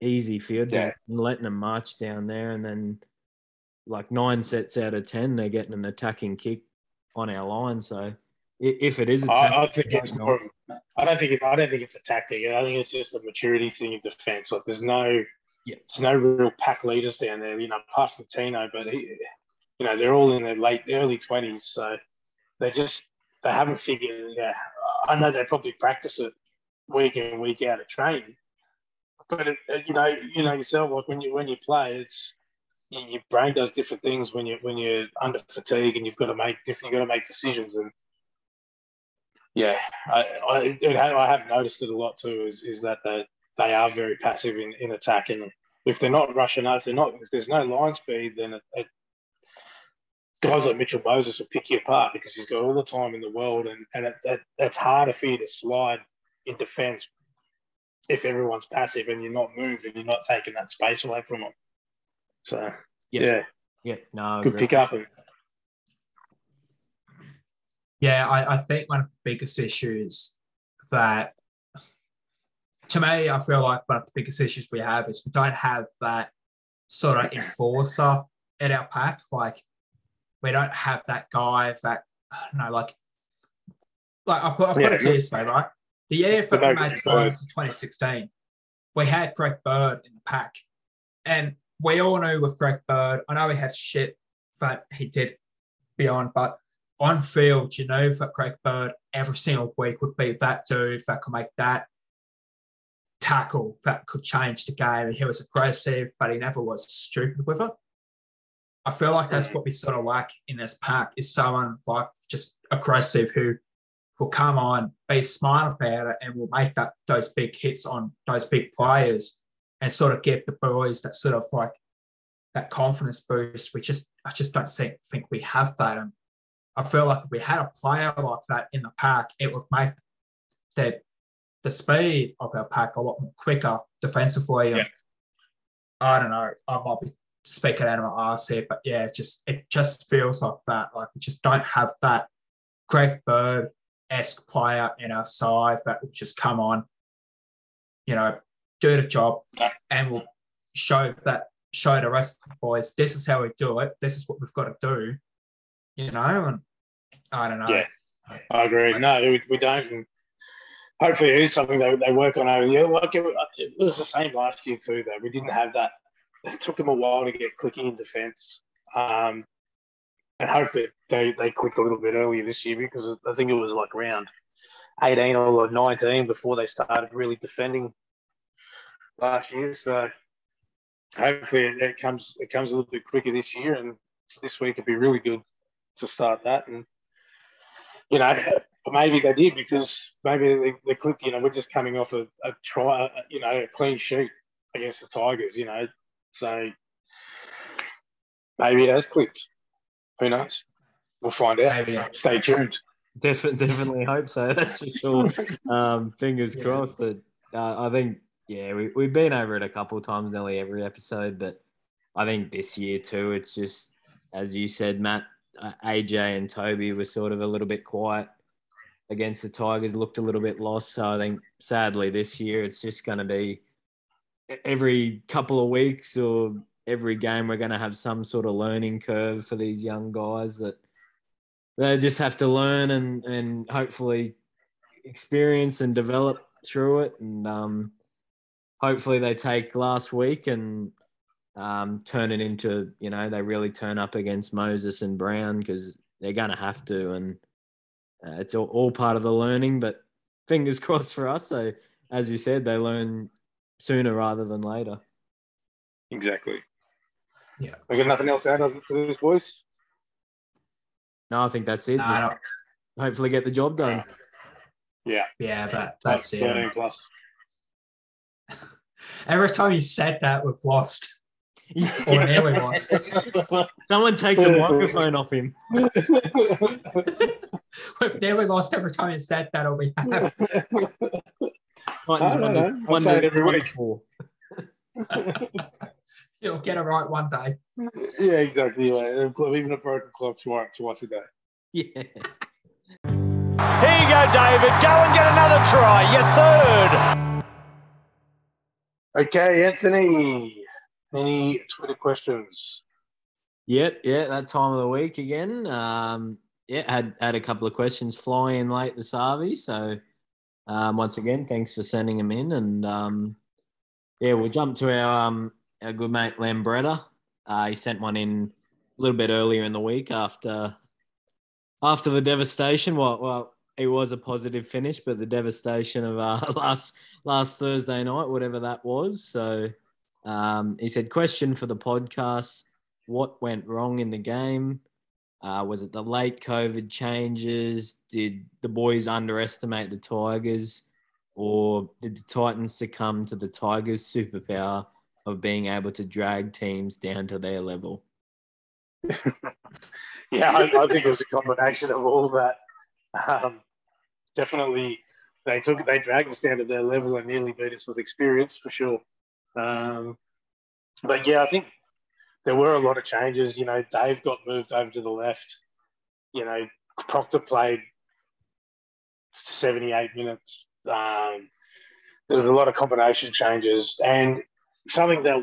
easy field position and letting them march down there, and then like 9 sets out of 10 they're getting an attacking kick on our line. So if it is attacking, I don't think it's a tactic. I think it's just a maturity thing in defence. Like there's no there's no real pack leaders down there, you know, apart from Tino, but he, you know, they're all in their late early 20s, so they haven't figured it out. I know they probably practice it week in, week out of training, but you know yourself, like when you play, it's your brain does different things when you're under fatigue and you've got to make decisions. And yeah, I have noticed it a lot too. Is that they are very passive in attack, and if they're not rushing up, if there's no line speed, then guys like Mitchell Moses will pick you apart because he's got all the time in the world, and that's harder for you to slide in defence if everyone's passive and you're not moving, you're not taking that space away from them. So good pick up. Yeah, I think one of the biggest issues that, to me, I feel like one of the biggest issues we have is we don't have that sort of enforcer in our pack. Like, we don't have that guy that, I don't know, like I'll put it to you this way, right? The year for the Major Finals in 2016, we had Greg Bird in the pack. And we all knew with Greg Bird, I know he had shit that he did beyond, but on field, you know, for Craig Bird, every single week would be that dude that could make that tackle that could change the game. And he was aggressive, but he never was stupid with it. I feel like that's what we sort of lack in this pack, is someone like just aggressive who will come on, be smart about it, and will make those big hits on those big players and sort of give the boys that sort of like that confidence boost. I just don't think we have that. And I feel like if we had a player like that in the pack, it would make the speed of our pack a lot more quicker defensively. Yeah. And I don't know, I might be speaking out of my arse here, but yeah, it just feels like that. Like we just don't have that Greg Bird-esque player in our side that would just come on, you know, do the job and will show the rest of the boys, this is how we do it, this is what we've got to do. You know, and I don't know. Yeah, I agree. No, we don't. Hopefully it is something they work on over the year. Like it was the same last year too, though. We didn't have that. It took them a while to get clicking in defence. And hopefully they click a little bit earlier this year, because I think it was like round 18 or 19 before they started really defending last year. So hopefully it comes a little bit quicker this year, and this week it'd be really good to start that. And you know, maybe they did, because maybe they clicked. You know, we're just coming off a try, you know, a clean sheet against the Tigers, you know, so maybe it has clicked. Who knows? We'll find out. Stay tuned. Definitely hope so, that's for sure. Fingers crossed that I think we've been over it a couple of times, nearly every episode, but I think this year too, it's just, as you said, Matt, AJ and Toby were sort of a little bit quiet against the Tigers, looked a little bit lost. So I think, sadly, this year it's just going to be every couple of weeks or every game we're going to have some sort of learning curve for these young guys that they just have to learn and hopefully experience and develop through it. And hopefully they take last week and turn it into, you know, they really turn up against Moses and Brown, because they're going to have to, and it's all part of the learning, but fingers crossed for us. So, as you said, they learn sooner rather than later. Exactly. Yeah. We got nothing else out of it for this, boys? No, I think that's it. Hopefully get the job done. Yeah. Yeah, that's it. 13 plus. Every time you've said that, we've lost. Or nearly lost. Someone take the microphone off him. We've nearly lost every time you said that, or we have. I say it every week. You'll get it right one day. Yeah, exactly. Even a broken clock twice a day. Yeah. Here you go, David. Go and get another try. Your third. Okay, Anthony. Any Twitter questions? Yeah, that time of the week again. Had a couple of questions fly in late this Arvey. So, once again, thanks for sending them in. And, we'll jump to our good mate Lambretta. He sent one in a little bit earlier in the week after the devastation. Well, it was a positive finish, but the devastation of last Thursday night, whatever that was. So he said, question for the podcast, what went wrong in the game? Was it the late COVID changes? Did the boys underestimate the Tigers? Or did the Titans succumb to the Tigers' superpower of being able to drag teams down to their level? I think it was a combination of all that. Definitely, they dragged us down to their level and nearly beat us with experience, for sure. I think there were a lot of changes. You know, Dave got moved over to the left. You know, Proctor played 78 minutes. There was a lot of combination changes, and something that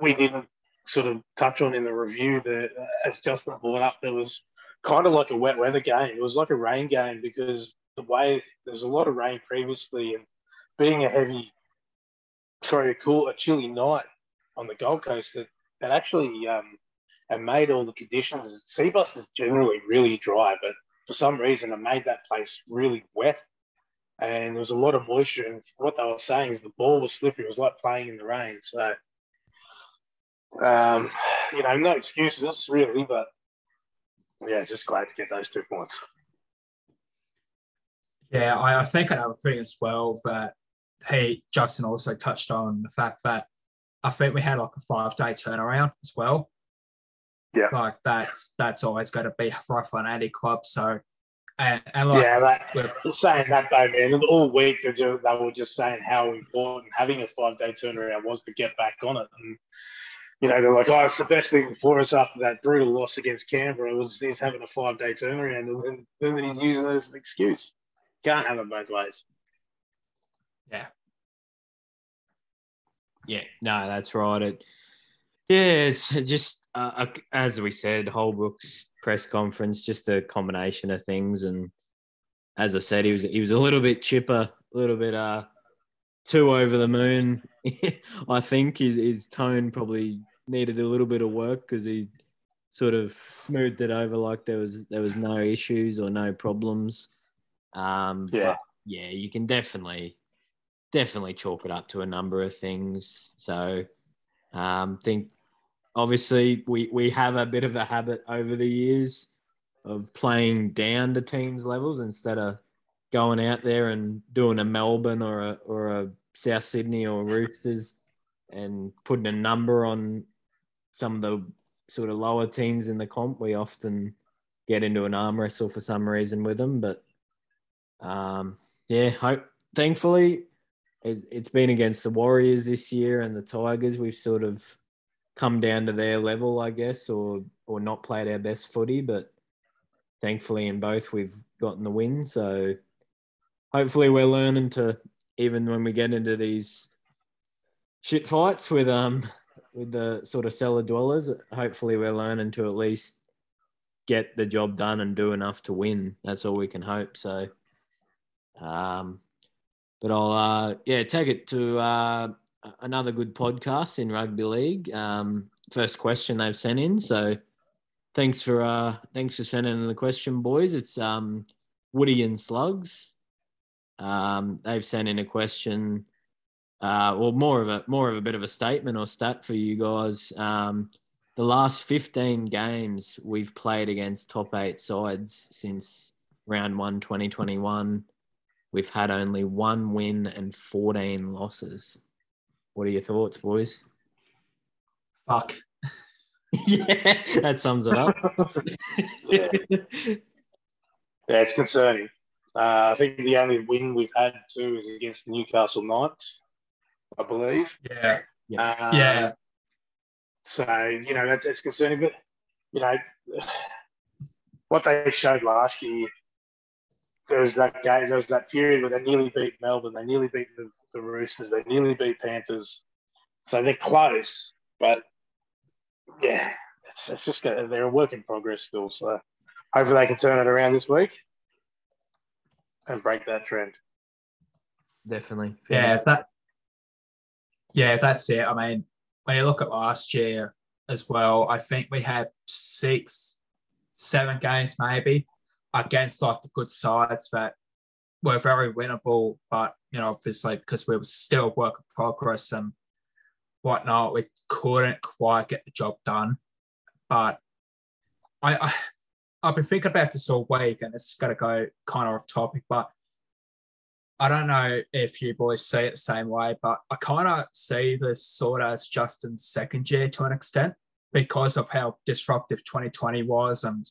we didn't sort of touch on in the review that, as Justin brought up, there was kind of like a wet weather game. It was like a rain game because the way there's a lot of rain previously, and being a chilly night on the Gold Coast, that actually it made all the conditions. Seabus is generally really dry, but for some reason it made that place really wet. And there was a lot of moisture, and what they were saying is the ball was slippery. It was like playing in the rain. So, no excuses really, but just glad to get those 2 points. Yeah, I think another thing as well that Justin also touched on, the fact that I think we had like a 5-day turnaround as well. Yeah, like that's always going to be rough on any club. So. Saying that though, man, all week they were just saying how important having a 5-day turnaround was to get back on it. And, you know, they're like, it's the best thing for us after that brutal loss against Canberra was he's having a 5-day turnaround. And then he's using it as an excuse. Can't have it both ways. Yeah. Yeah, no, that's right. It's just, as we said, Holbrook's press conference, just a combination of things. And as I said, he was a little bit chipper, a little bit too over the moon. I think his tone probably needed a little bit of work because he sort of smoothed it over like there was no issues or no problems. You can definitely chalk it up to a number of things. So think obviously, we have a bit of a habit over the years of playing down to teams' levels instead of going out there and doing a Melbourne or a South Sydney or Roosters and putting a number on some of the sort of lower teams in the comp. We often get into an arm wrestle for some reason with them. But, thankfully, it's been against the Warriors this year and the Tigers. We've sort of come down to their level, I guess, or not played our best footy, but thankfully in both we've gotten the win. So hopefully we're learning to, even when we get into these shit fights with the sort of cellar dwellers, hopefully we're learning to at least get the job done and do enough to win. That's all we can hope. So, but I'll take it to another good podcast in rugby league. First question they've sent in. So thanks for sending in the question, boys. It's Woody and Slugs. They've sent in a question, more of a bit of a statement or stat for you guys. The last 15 games we've played against top 8 sides since round 1, 2021, we've had only 1 win and 14 losses. What are your thoughts, boys? Fuck. Yeah, that sums it up. Yeah, it's concerning. I think the only win we've had too is against Newcastle Knights, I believe. Yeah. Yeah. So, you know, that's concerning. But, you know, what they showed last year there was that period where they nearly beat Melbourne, they nearly beat the Roosters, they nearly beat Panthers. So they're close, but yeah, it's just they're a work in progress still. So hopefully they can turn it around this week and break that trend. Definitely. Yeah, if that's it. I mean, when you look at last year as well, I think we had 6-7 games maybe against like the good sides that were very winnable, but you know, obviously because we were still a work in progress and whatnot, we couldn't quite get the job done. But I've been thinking about this all week, and this is going to go kind of off topic, but I don't know if you boys see it the same way, but I kind of see this sort of as Justin's second year to an extent because of how disruptive 2020 was and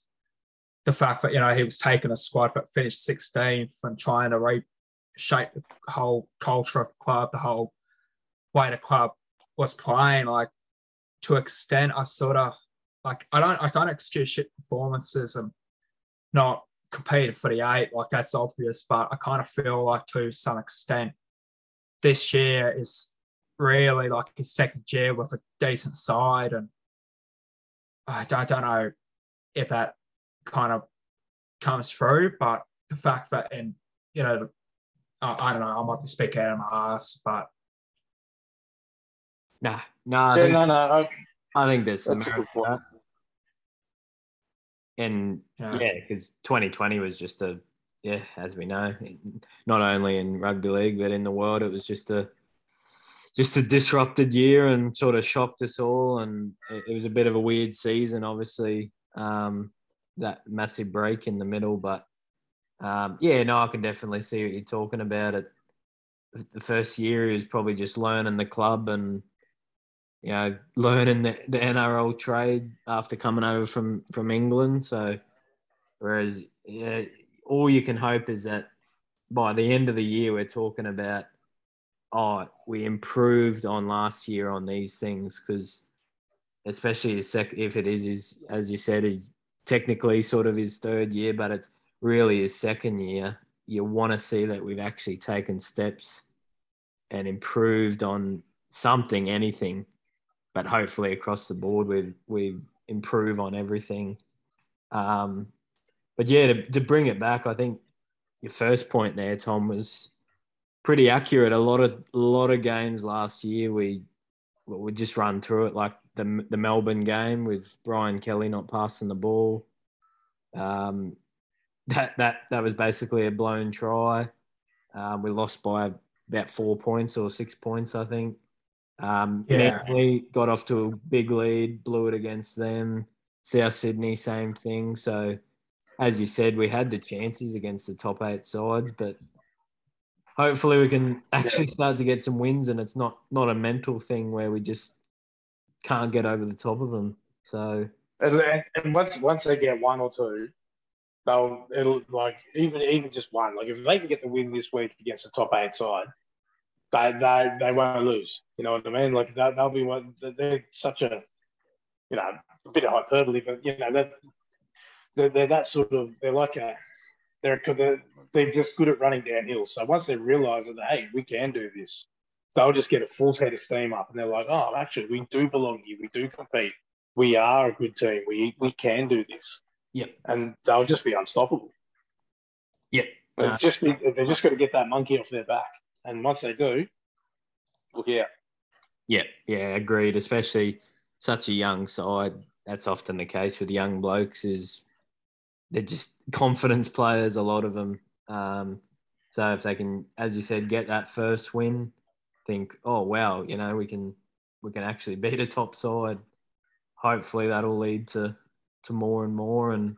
the fact that, you know, he was taking a squad that finished 16th and trying to reshape the whole culture of the club, the whole way the club was playing. Like, to an extent, I sort of, like, I don't excuse shit performances and not competed for the 8, like that's obvious, but I kind of feel like to some extent this year is really like his second year with a decent side, and I don't know if that kind of comes through, but the fact that, and you know, I don't know, I might be speaking out of my ass, but I think there's some merit. And yeah, because 2020 was just as we know, not only in rugby league but in the world, it was just a disrupted year and sort of shocked us all. And it was a bit of a weird season, obviously, that massive break in the middle. But I can definitely see what you're talking about. The first year is probably just learning the club and, you know, learning the NRL trade after coming over from England. So, whereas all you can hope is that by the end of the year, we're talking about, we improved on last year on these things, because especially if it is, as you said, is technically sort of his third year, but it's really his second year. You want to see that we've actually taken steps and improved on something, anything. But hopefully across the board, we improve on everything. But yeah, to bring it back, I think your first point there, Tom, was pretty accurate. A lot of games last year, we just run through it, like the Melbourne game with Brian Kelly not passing the ball. That was basically a blown try. We lost by about 4 points or 6 points, I think. Manly got off to a big lead, blew it against them. South Sydney, same thing. So, as you said, we had the chances against the top 8 sides, but hopefully we can actually start to get some wins, and it's not a mental thing where we just can't get over the top of them. So, and once they get one or two, it'll like even just one. Like, if they can get the win this week against the top 8 side, They won't lose. You know what I mean? Like, they'll be one. They're such a, you know, a bit of hyperbole, but you know that they're that sort of. They're like a. They're just good at running downhill. So once they realise that, hey, we can do this, they'll just get a full head of steam up, and they're like, oh, actually, we do belong here. We do compete. We are a good team. We can do this. Yep. And they'll just be unstoppable. Yep. They're just going to get that monkey off their back. And once they do, look out. Yeah, agreed. Especially such a young side. That's often the case with young blokes, is they're just confidence players, a lot of them. So if they can, as you said, get that first win, think, oh, wow, you know, we can actually beat a top side. Hopefully that'll lead to more and more. And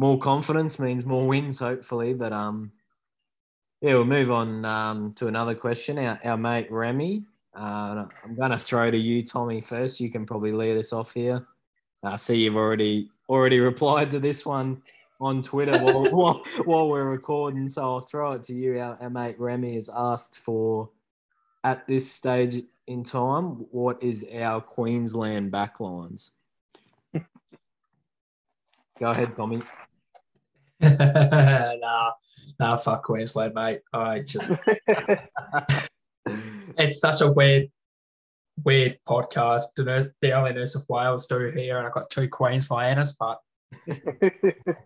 more confidence means more wins, hopefully. But, yeah, we'll move on to another question. Our mate Remy, I'm going to throw to you, Tommy, first. You can probably lead us off here. I see you've already replied to this one on Twitter while we're recording, so I'll throw it to you. Our mate Remy has asked for, at this stage in time, what is our Queensland backlines? Go ahead, Tommy. Nah, fuck Queensland, mate. I just it's such a weird podcast. The only Nurse of Wales do here, and I've got two Queenslanders, but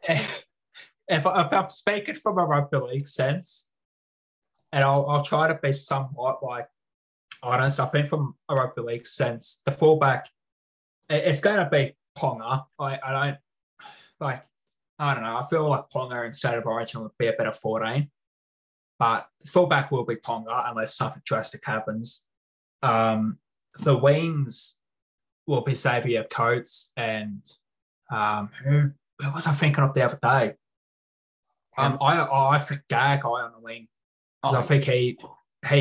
if I'm speaking from a rugby league sense, and I'll try to be somewhat like honest, I think from a rugby league sense, the fullback, it's going to be Ponga. I don't know. I feel like Ponga in State of Origin would be a better 14, but fullback will be Ponga unless something drastic happens. The wings will be Xavier Coates and who was I thinking of the other day? I think Gagai on the wing, because I think he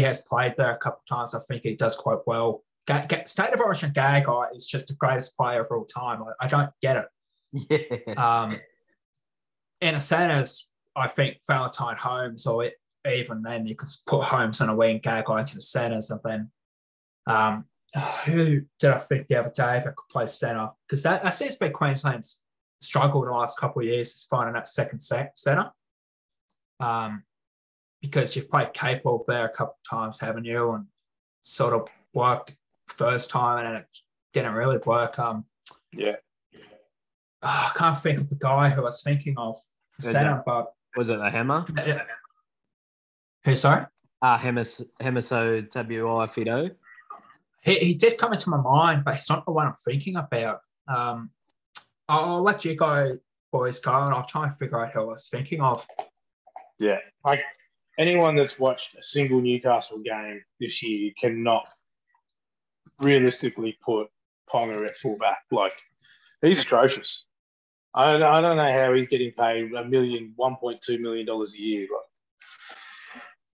has played there a couple of times. I think he does quite well. State of Origin Gagai is just the greatest player of all time. I don't get it. Yeah. In the centres, I think Valentine Holmes, or even then you could put Holmes on a wing, Gagai into the centres, and then who did I think the other day if I could play centre? Because that seems to be Queensland's struggle in the last couple of years is finding that second centre. Because you've played Capel there a couple of times, haven't you? And sort of worked the first time and it didn't really work. Yeah. I can't think of the guy who I was thinking of for centre, but... Was it the Hammer? Who, sorry? Hemiso Tabuai Fido. He did come into my mind, but he's not the one I'm thinking about. I'll let you go, boys, and I'll try and figure out who I was thinking of. Yeah. Anyone that's watched a single Newcastle game this year cannot realistically put Ponga at fullback. Like, he's atrocious. I don't know how he's getting paid $1.2 million a year.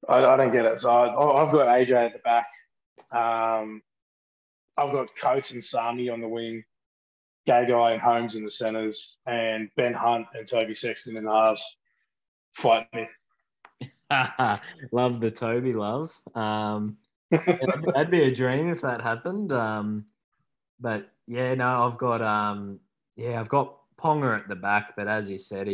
Like, I don't get it. So I've got AJ at the back. I've got Coates and Sami on the wing, Gagai and Holmes in the centres, and Ben Hunt and Toby Sexton in the halves. Fight me. Love the Toby love. That'd be a dream if that happened. But yeah, no, I've got Ponga at the back, but as you said,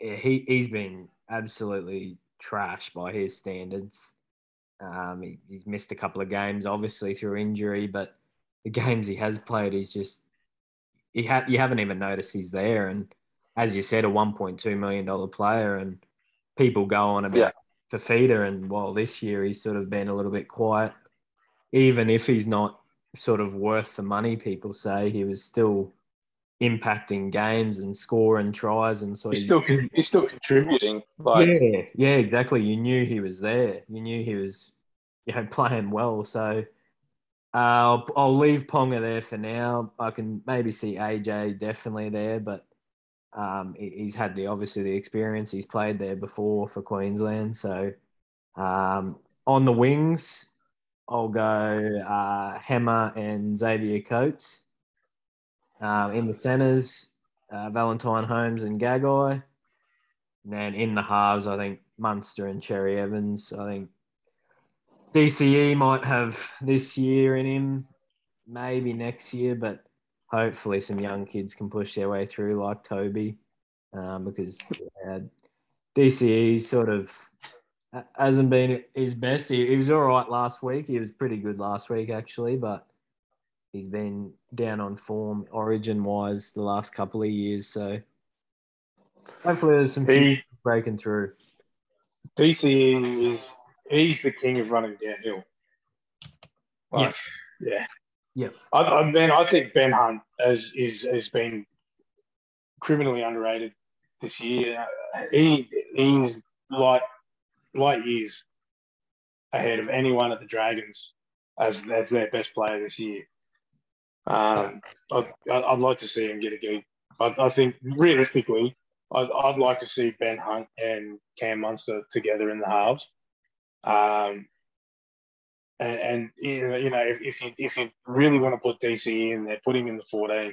he's been absolutely trashed by his standards. He's missed a couple of games, obviously through injury, but the games he has played, he's just you haven't even noticed he's there. And as you said, a $1.2 million player, and people go on about Fafita, and while this year he's sort of been a little bit quiet, even if he's not sort of worth the money people say, he was still impacting games and scoring tries and sort of... He's still contributing. Like. Yeah, exactly. You knew he was there. You knew he was playing well. So I'll leave Ponga there for now. I can maybe see AJ definitely there, but he's had the experience. He's played there before for Queensland. So on the wings, I'll go Hammer and Xavier Coates. In the centres, Valentine Holmes and Gagai. And then in the halves, I think Munster and Cherry Evans. I think DCE might have this year in him, maybe next year, but hopefully some young kids can push their way through like Toby because DCE sort of hasn't been his best. He was all right last week. He was pretty good last week, actually, but he's been down on form, origin-wise, the last couple of years. So hopefully there's some breaking through. DCE he's the king of running downhill. Like, yeah. I think Ben Hunt has been criminally underrated this year. He's light years ahead of anyone at the Dragons as their best player this year. I'd like to see him get a gig. I think realistically, I'd like to see Ben Hunt and Cam Munster together in the halves. And you know, if you really want to put DCE in there, put him in the 14.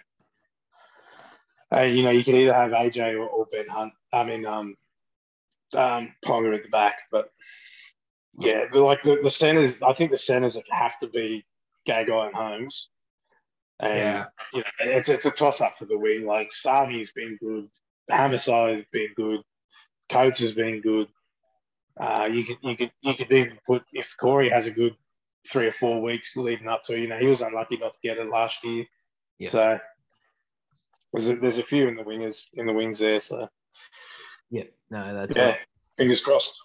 You know, you can either have AJ or Ben Hunt. I mean, Ponga at the back, but yeah, like the centers. I think the centers have to be Gagai and Holmes. And, you know, it's a toss-up for the wing. Like, Sami's been good. Homicide has been good. Coates has been good. You could even put, if Corey has a good 3 or 4 weeks leading up to, you know, he was unlucky not to get it last year. Yep. So there's a few in the wings there. So yeah, no, that's right. Fingers crossed.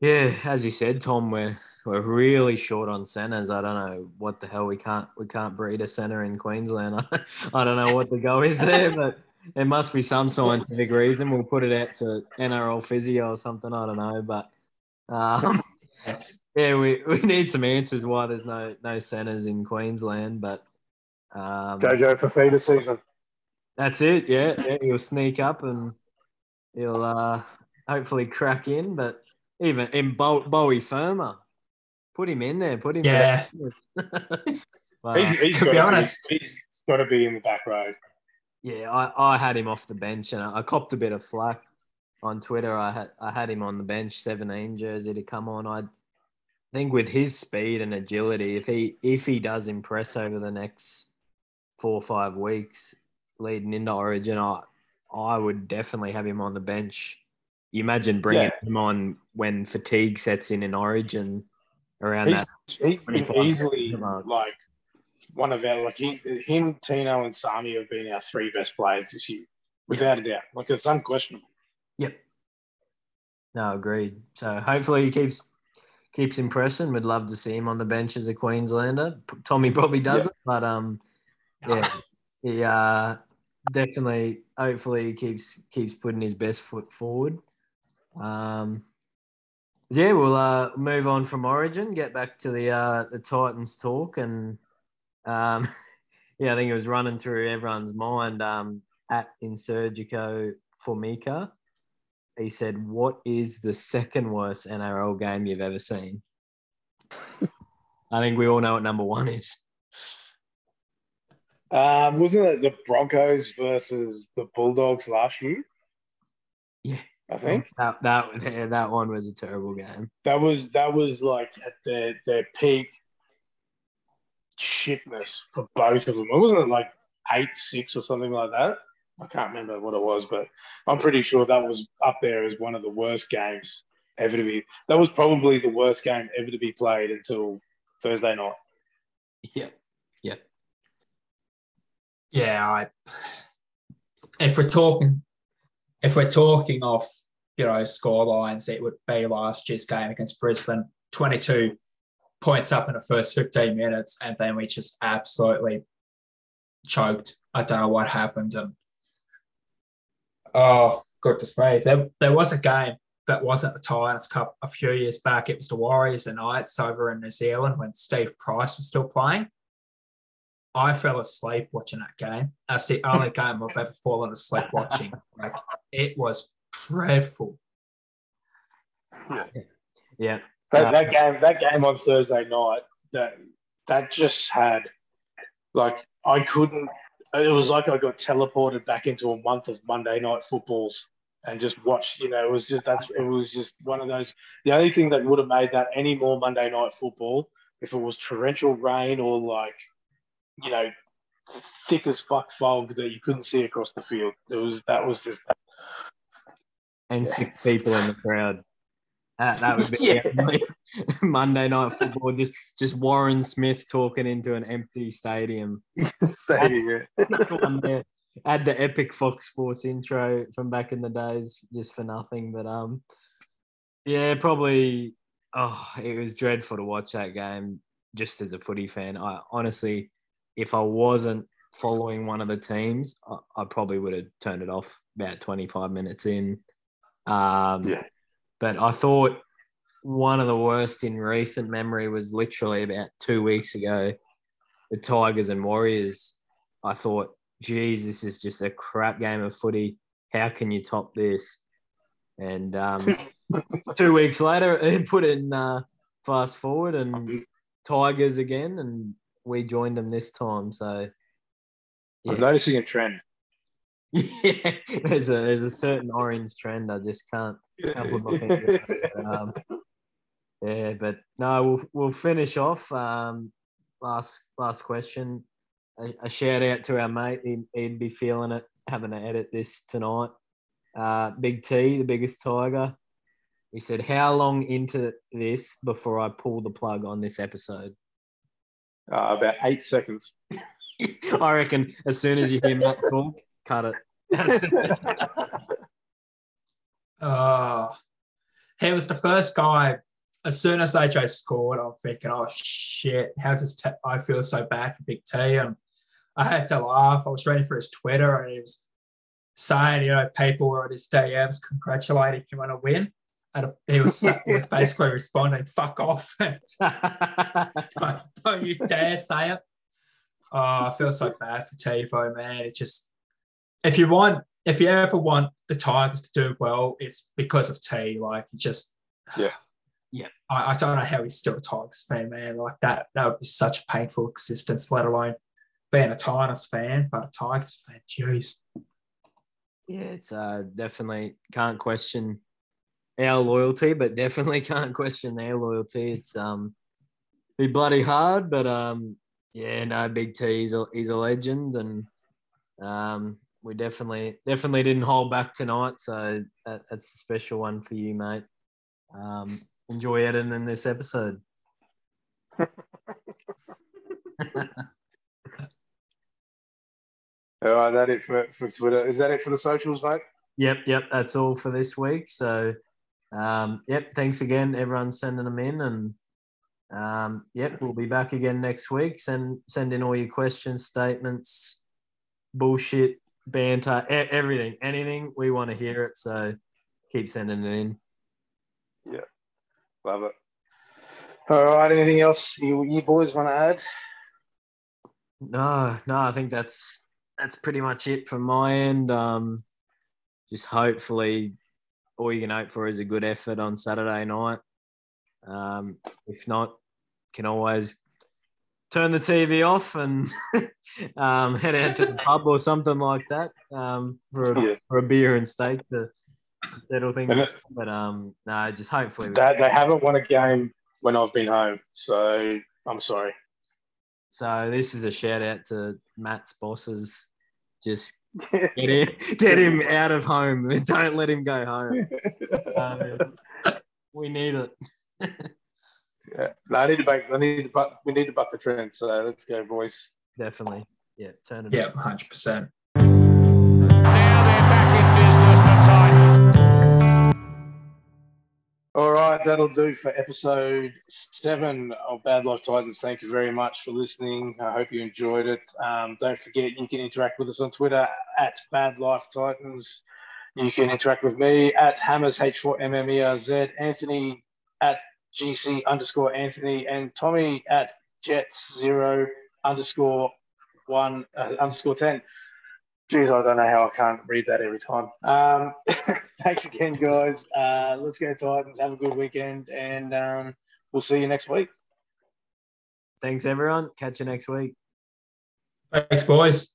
Yeah, as you said, Tom, we're really short on centres. I don't know what the hell we can't breed a centre in Queensland. I don't know what the go is there, but there must be some scientific reason. We'll put it out to NRL physio or something. I don't know, but yeah, we need some answers why there's no centres in Queensland. But JoJo for feeder season. That's it. Yeah, he'll sneak up and he'll hopefully crack in, but. Even in Bowie Firma, put him in there. Put him. Yeah. Wow. He's to be honest, he's got to be in the back row. Yeah, I had him off the bench, and I copped a bit of flack on Twitter. I had him on the bench, 17 jersey to come on. I think with his speed and agility, if he does impress over the next 4 or 5 weeks leading into Origin, I would definitely have him on the bench. You imagine bringing him on when fatigue sets in Origin around that. He's easily like one of our, like him, Tino and Sammy have been our three best players this year, without a doubt. Like it's unquestionable. Yep. No, agreed. So hopefully he keeps impressing. We'd love to see him on the bench as a Queenslander. Tommy probably doesn't, but yeah, he definitely. Hopefully he keeps putting his best foot forward. Yeah, we'll move on from Origin, get back to the Titans talk, and I think it was running through everyone's mind. At Insurgico Formica, he said, "What is the second worst NRL game you've ever seen?" I think we all know what number one is. Wasn't it the Broncos versus the Bulldogs last year? Yeah. I think that one was a terrible game. That was like at their peak shitness for both of them. It wasn't like 8-6 or something like that. I can't remember what it was, but I'm pretty sure that was up there as one of the worst games ever to be. That was probably the worst game ever to be played until Thursday night. Yeah. Yeah, if we're talking off, you know, scorelines, it would be last year's game against Brisbane, 22 points up in the first 15 minutes, and then we just absolutely choked. I don't know what happened. And oh, goodness me. There was a game that wasn't the Titans Cup a few years back. It was the Warriors and Knights over in New Zealand when Steve Price was still playing. I fell asleep watching that game. That's the only game I've ever fallen asleep watching. Like, it was dreadful. Yeah. That game on Thursday night, that just had, like, I couldn't. It was like I got teleported back into a month of Monday night footballs and just watched. You know, it was just one of those. The only thing that would have made that any more Monday night football if it was torrential rain or like, you know, thick as fuck fog that you couldn't see across the field. That was just. And 6 people in the crowd. That would be Monday night football. Just Warren Smith talking into an empty stadium. Add the epic Fox Sports intro from back in the days just for nothing. But probably. Oh, it was dreadful to watch that game. Just as a footy fan, I honestly. If I wasn't following one of the teams, I probably would have turned it off about 25 minutes in. But I thought one of the worst in recent memory was literally about 2 weeks ago, the Tigers and Warriors. I thought, geez, this is just a crap game of footy. How can you top this? And 2 weeks later, it put in fast forward and Tigers again, and we joined them this time, so... Yeah. I'm noticing a trend. Yeah, there's a certain orange trend. I just can't put my fingers on it. But no, we'll finish off. Last question. A shout-out to our mate. He'd be feeling it, having to edit this tonight. Big T, the biggest tiger. He said, how long into this before I pull the plug on this episode? About 8 seconds. I reckon as soon as you hear Matt talk, cut it. He was the first guy, as soon as AJ scored, I'm thinking, oh, shit, how does I feel so bad for Big T? And I had to laugh. I was reading for his Twitter and he was saying, you know, people were on his DMs congratulating him on a win. And he was basically responding, fuck off. Don't you dare say it. Oh, I feel so bad for TiVo, man. It just, if you ever want the Tigers to do well, it's because of T. Like, he just, yeah. I don't know how he's still a Tigers fan, man. Like, that would be such a painful existence, let alone being a Titans fan, but a Tigers fan, jeez. Yeah, it's definitely can't question our loyalty, but definitely can't question their loyalty. It's be bloody hard, but yeah, no, Big T, he's a legend, and we definitely didn't hold back tonight. So that's a special one for you, mate. Enjoy editing this episode. All right, that it for Twitter. Is that it for the socials, mate? Yep. That's all for this week. So, yep. Thanks again, everyone sending them in, and yep, we'll be back again next week. Send in all your questions, statements, bullshit, banter, everything, anything. We want to hear it. So, keep sending it in. Yeah, love it. All right. Anything else you boys want to add? No. I think that's pretty much it from my end. Just hopefully all you can hope for is a good effort on Saturday night. If not, can always turn the TV off and head out to the pub or something like that for a beer and steak to settle things. But no, just hopefully. They haven't won a game when I've been home, so I'm sorry. So this is a shout out to Matt's bosses. Just get him out of home. Don't let him go home. We need it. Yeah, no, we need to buck the trend. So let's go, boys. Definitely. Yeah, turn it. Yeah, 100%. Now they're back in business. The Titans. All right, that'll do for episode 7 of Bad Life Titans. Thank you very much for listening. I hope you enjoyed it. Don't forget, you can interact with us on Twitter at Bad Life Titans. You can interact with me at Hammers H4MMERZ, Anthony at GC_Anthony, and Tommy at Jet0_1_10. Jeez, I don't know how I can't read that every time. Thanks again, guys. Let's go Titans. Have a good weekend, and we'll see you next week. Thanks, everyone. Catch you next week. Thanks, boys.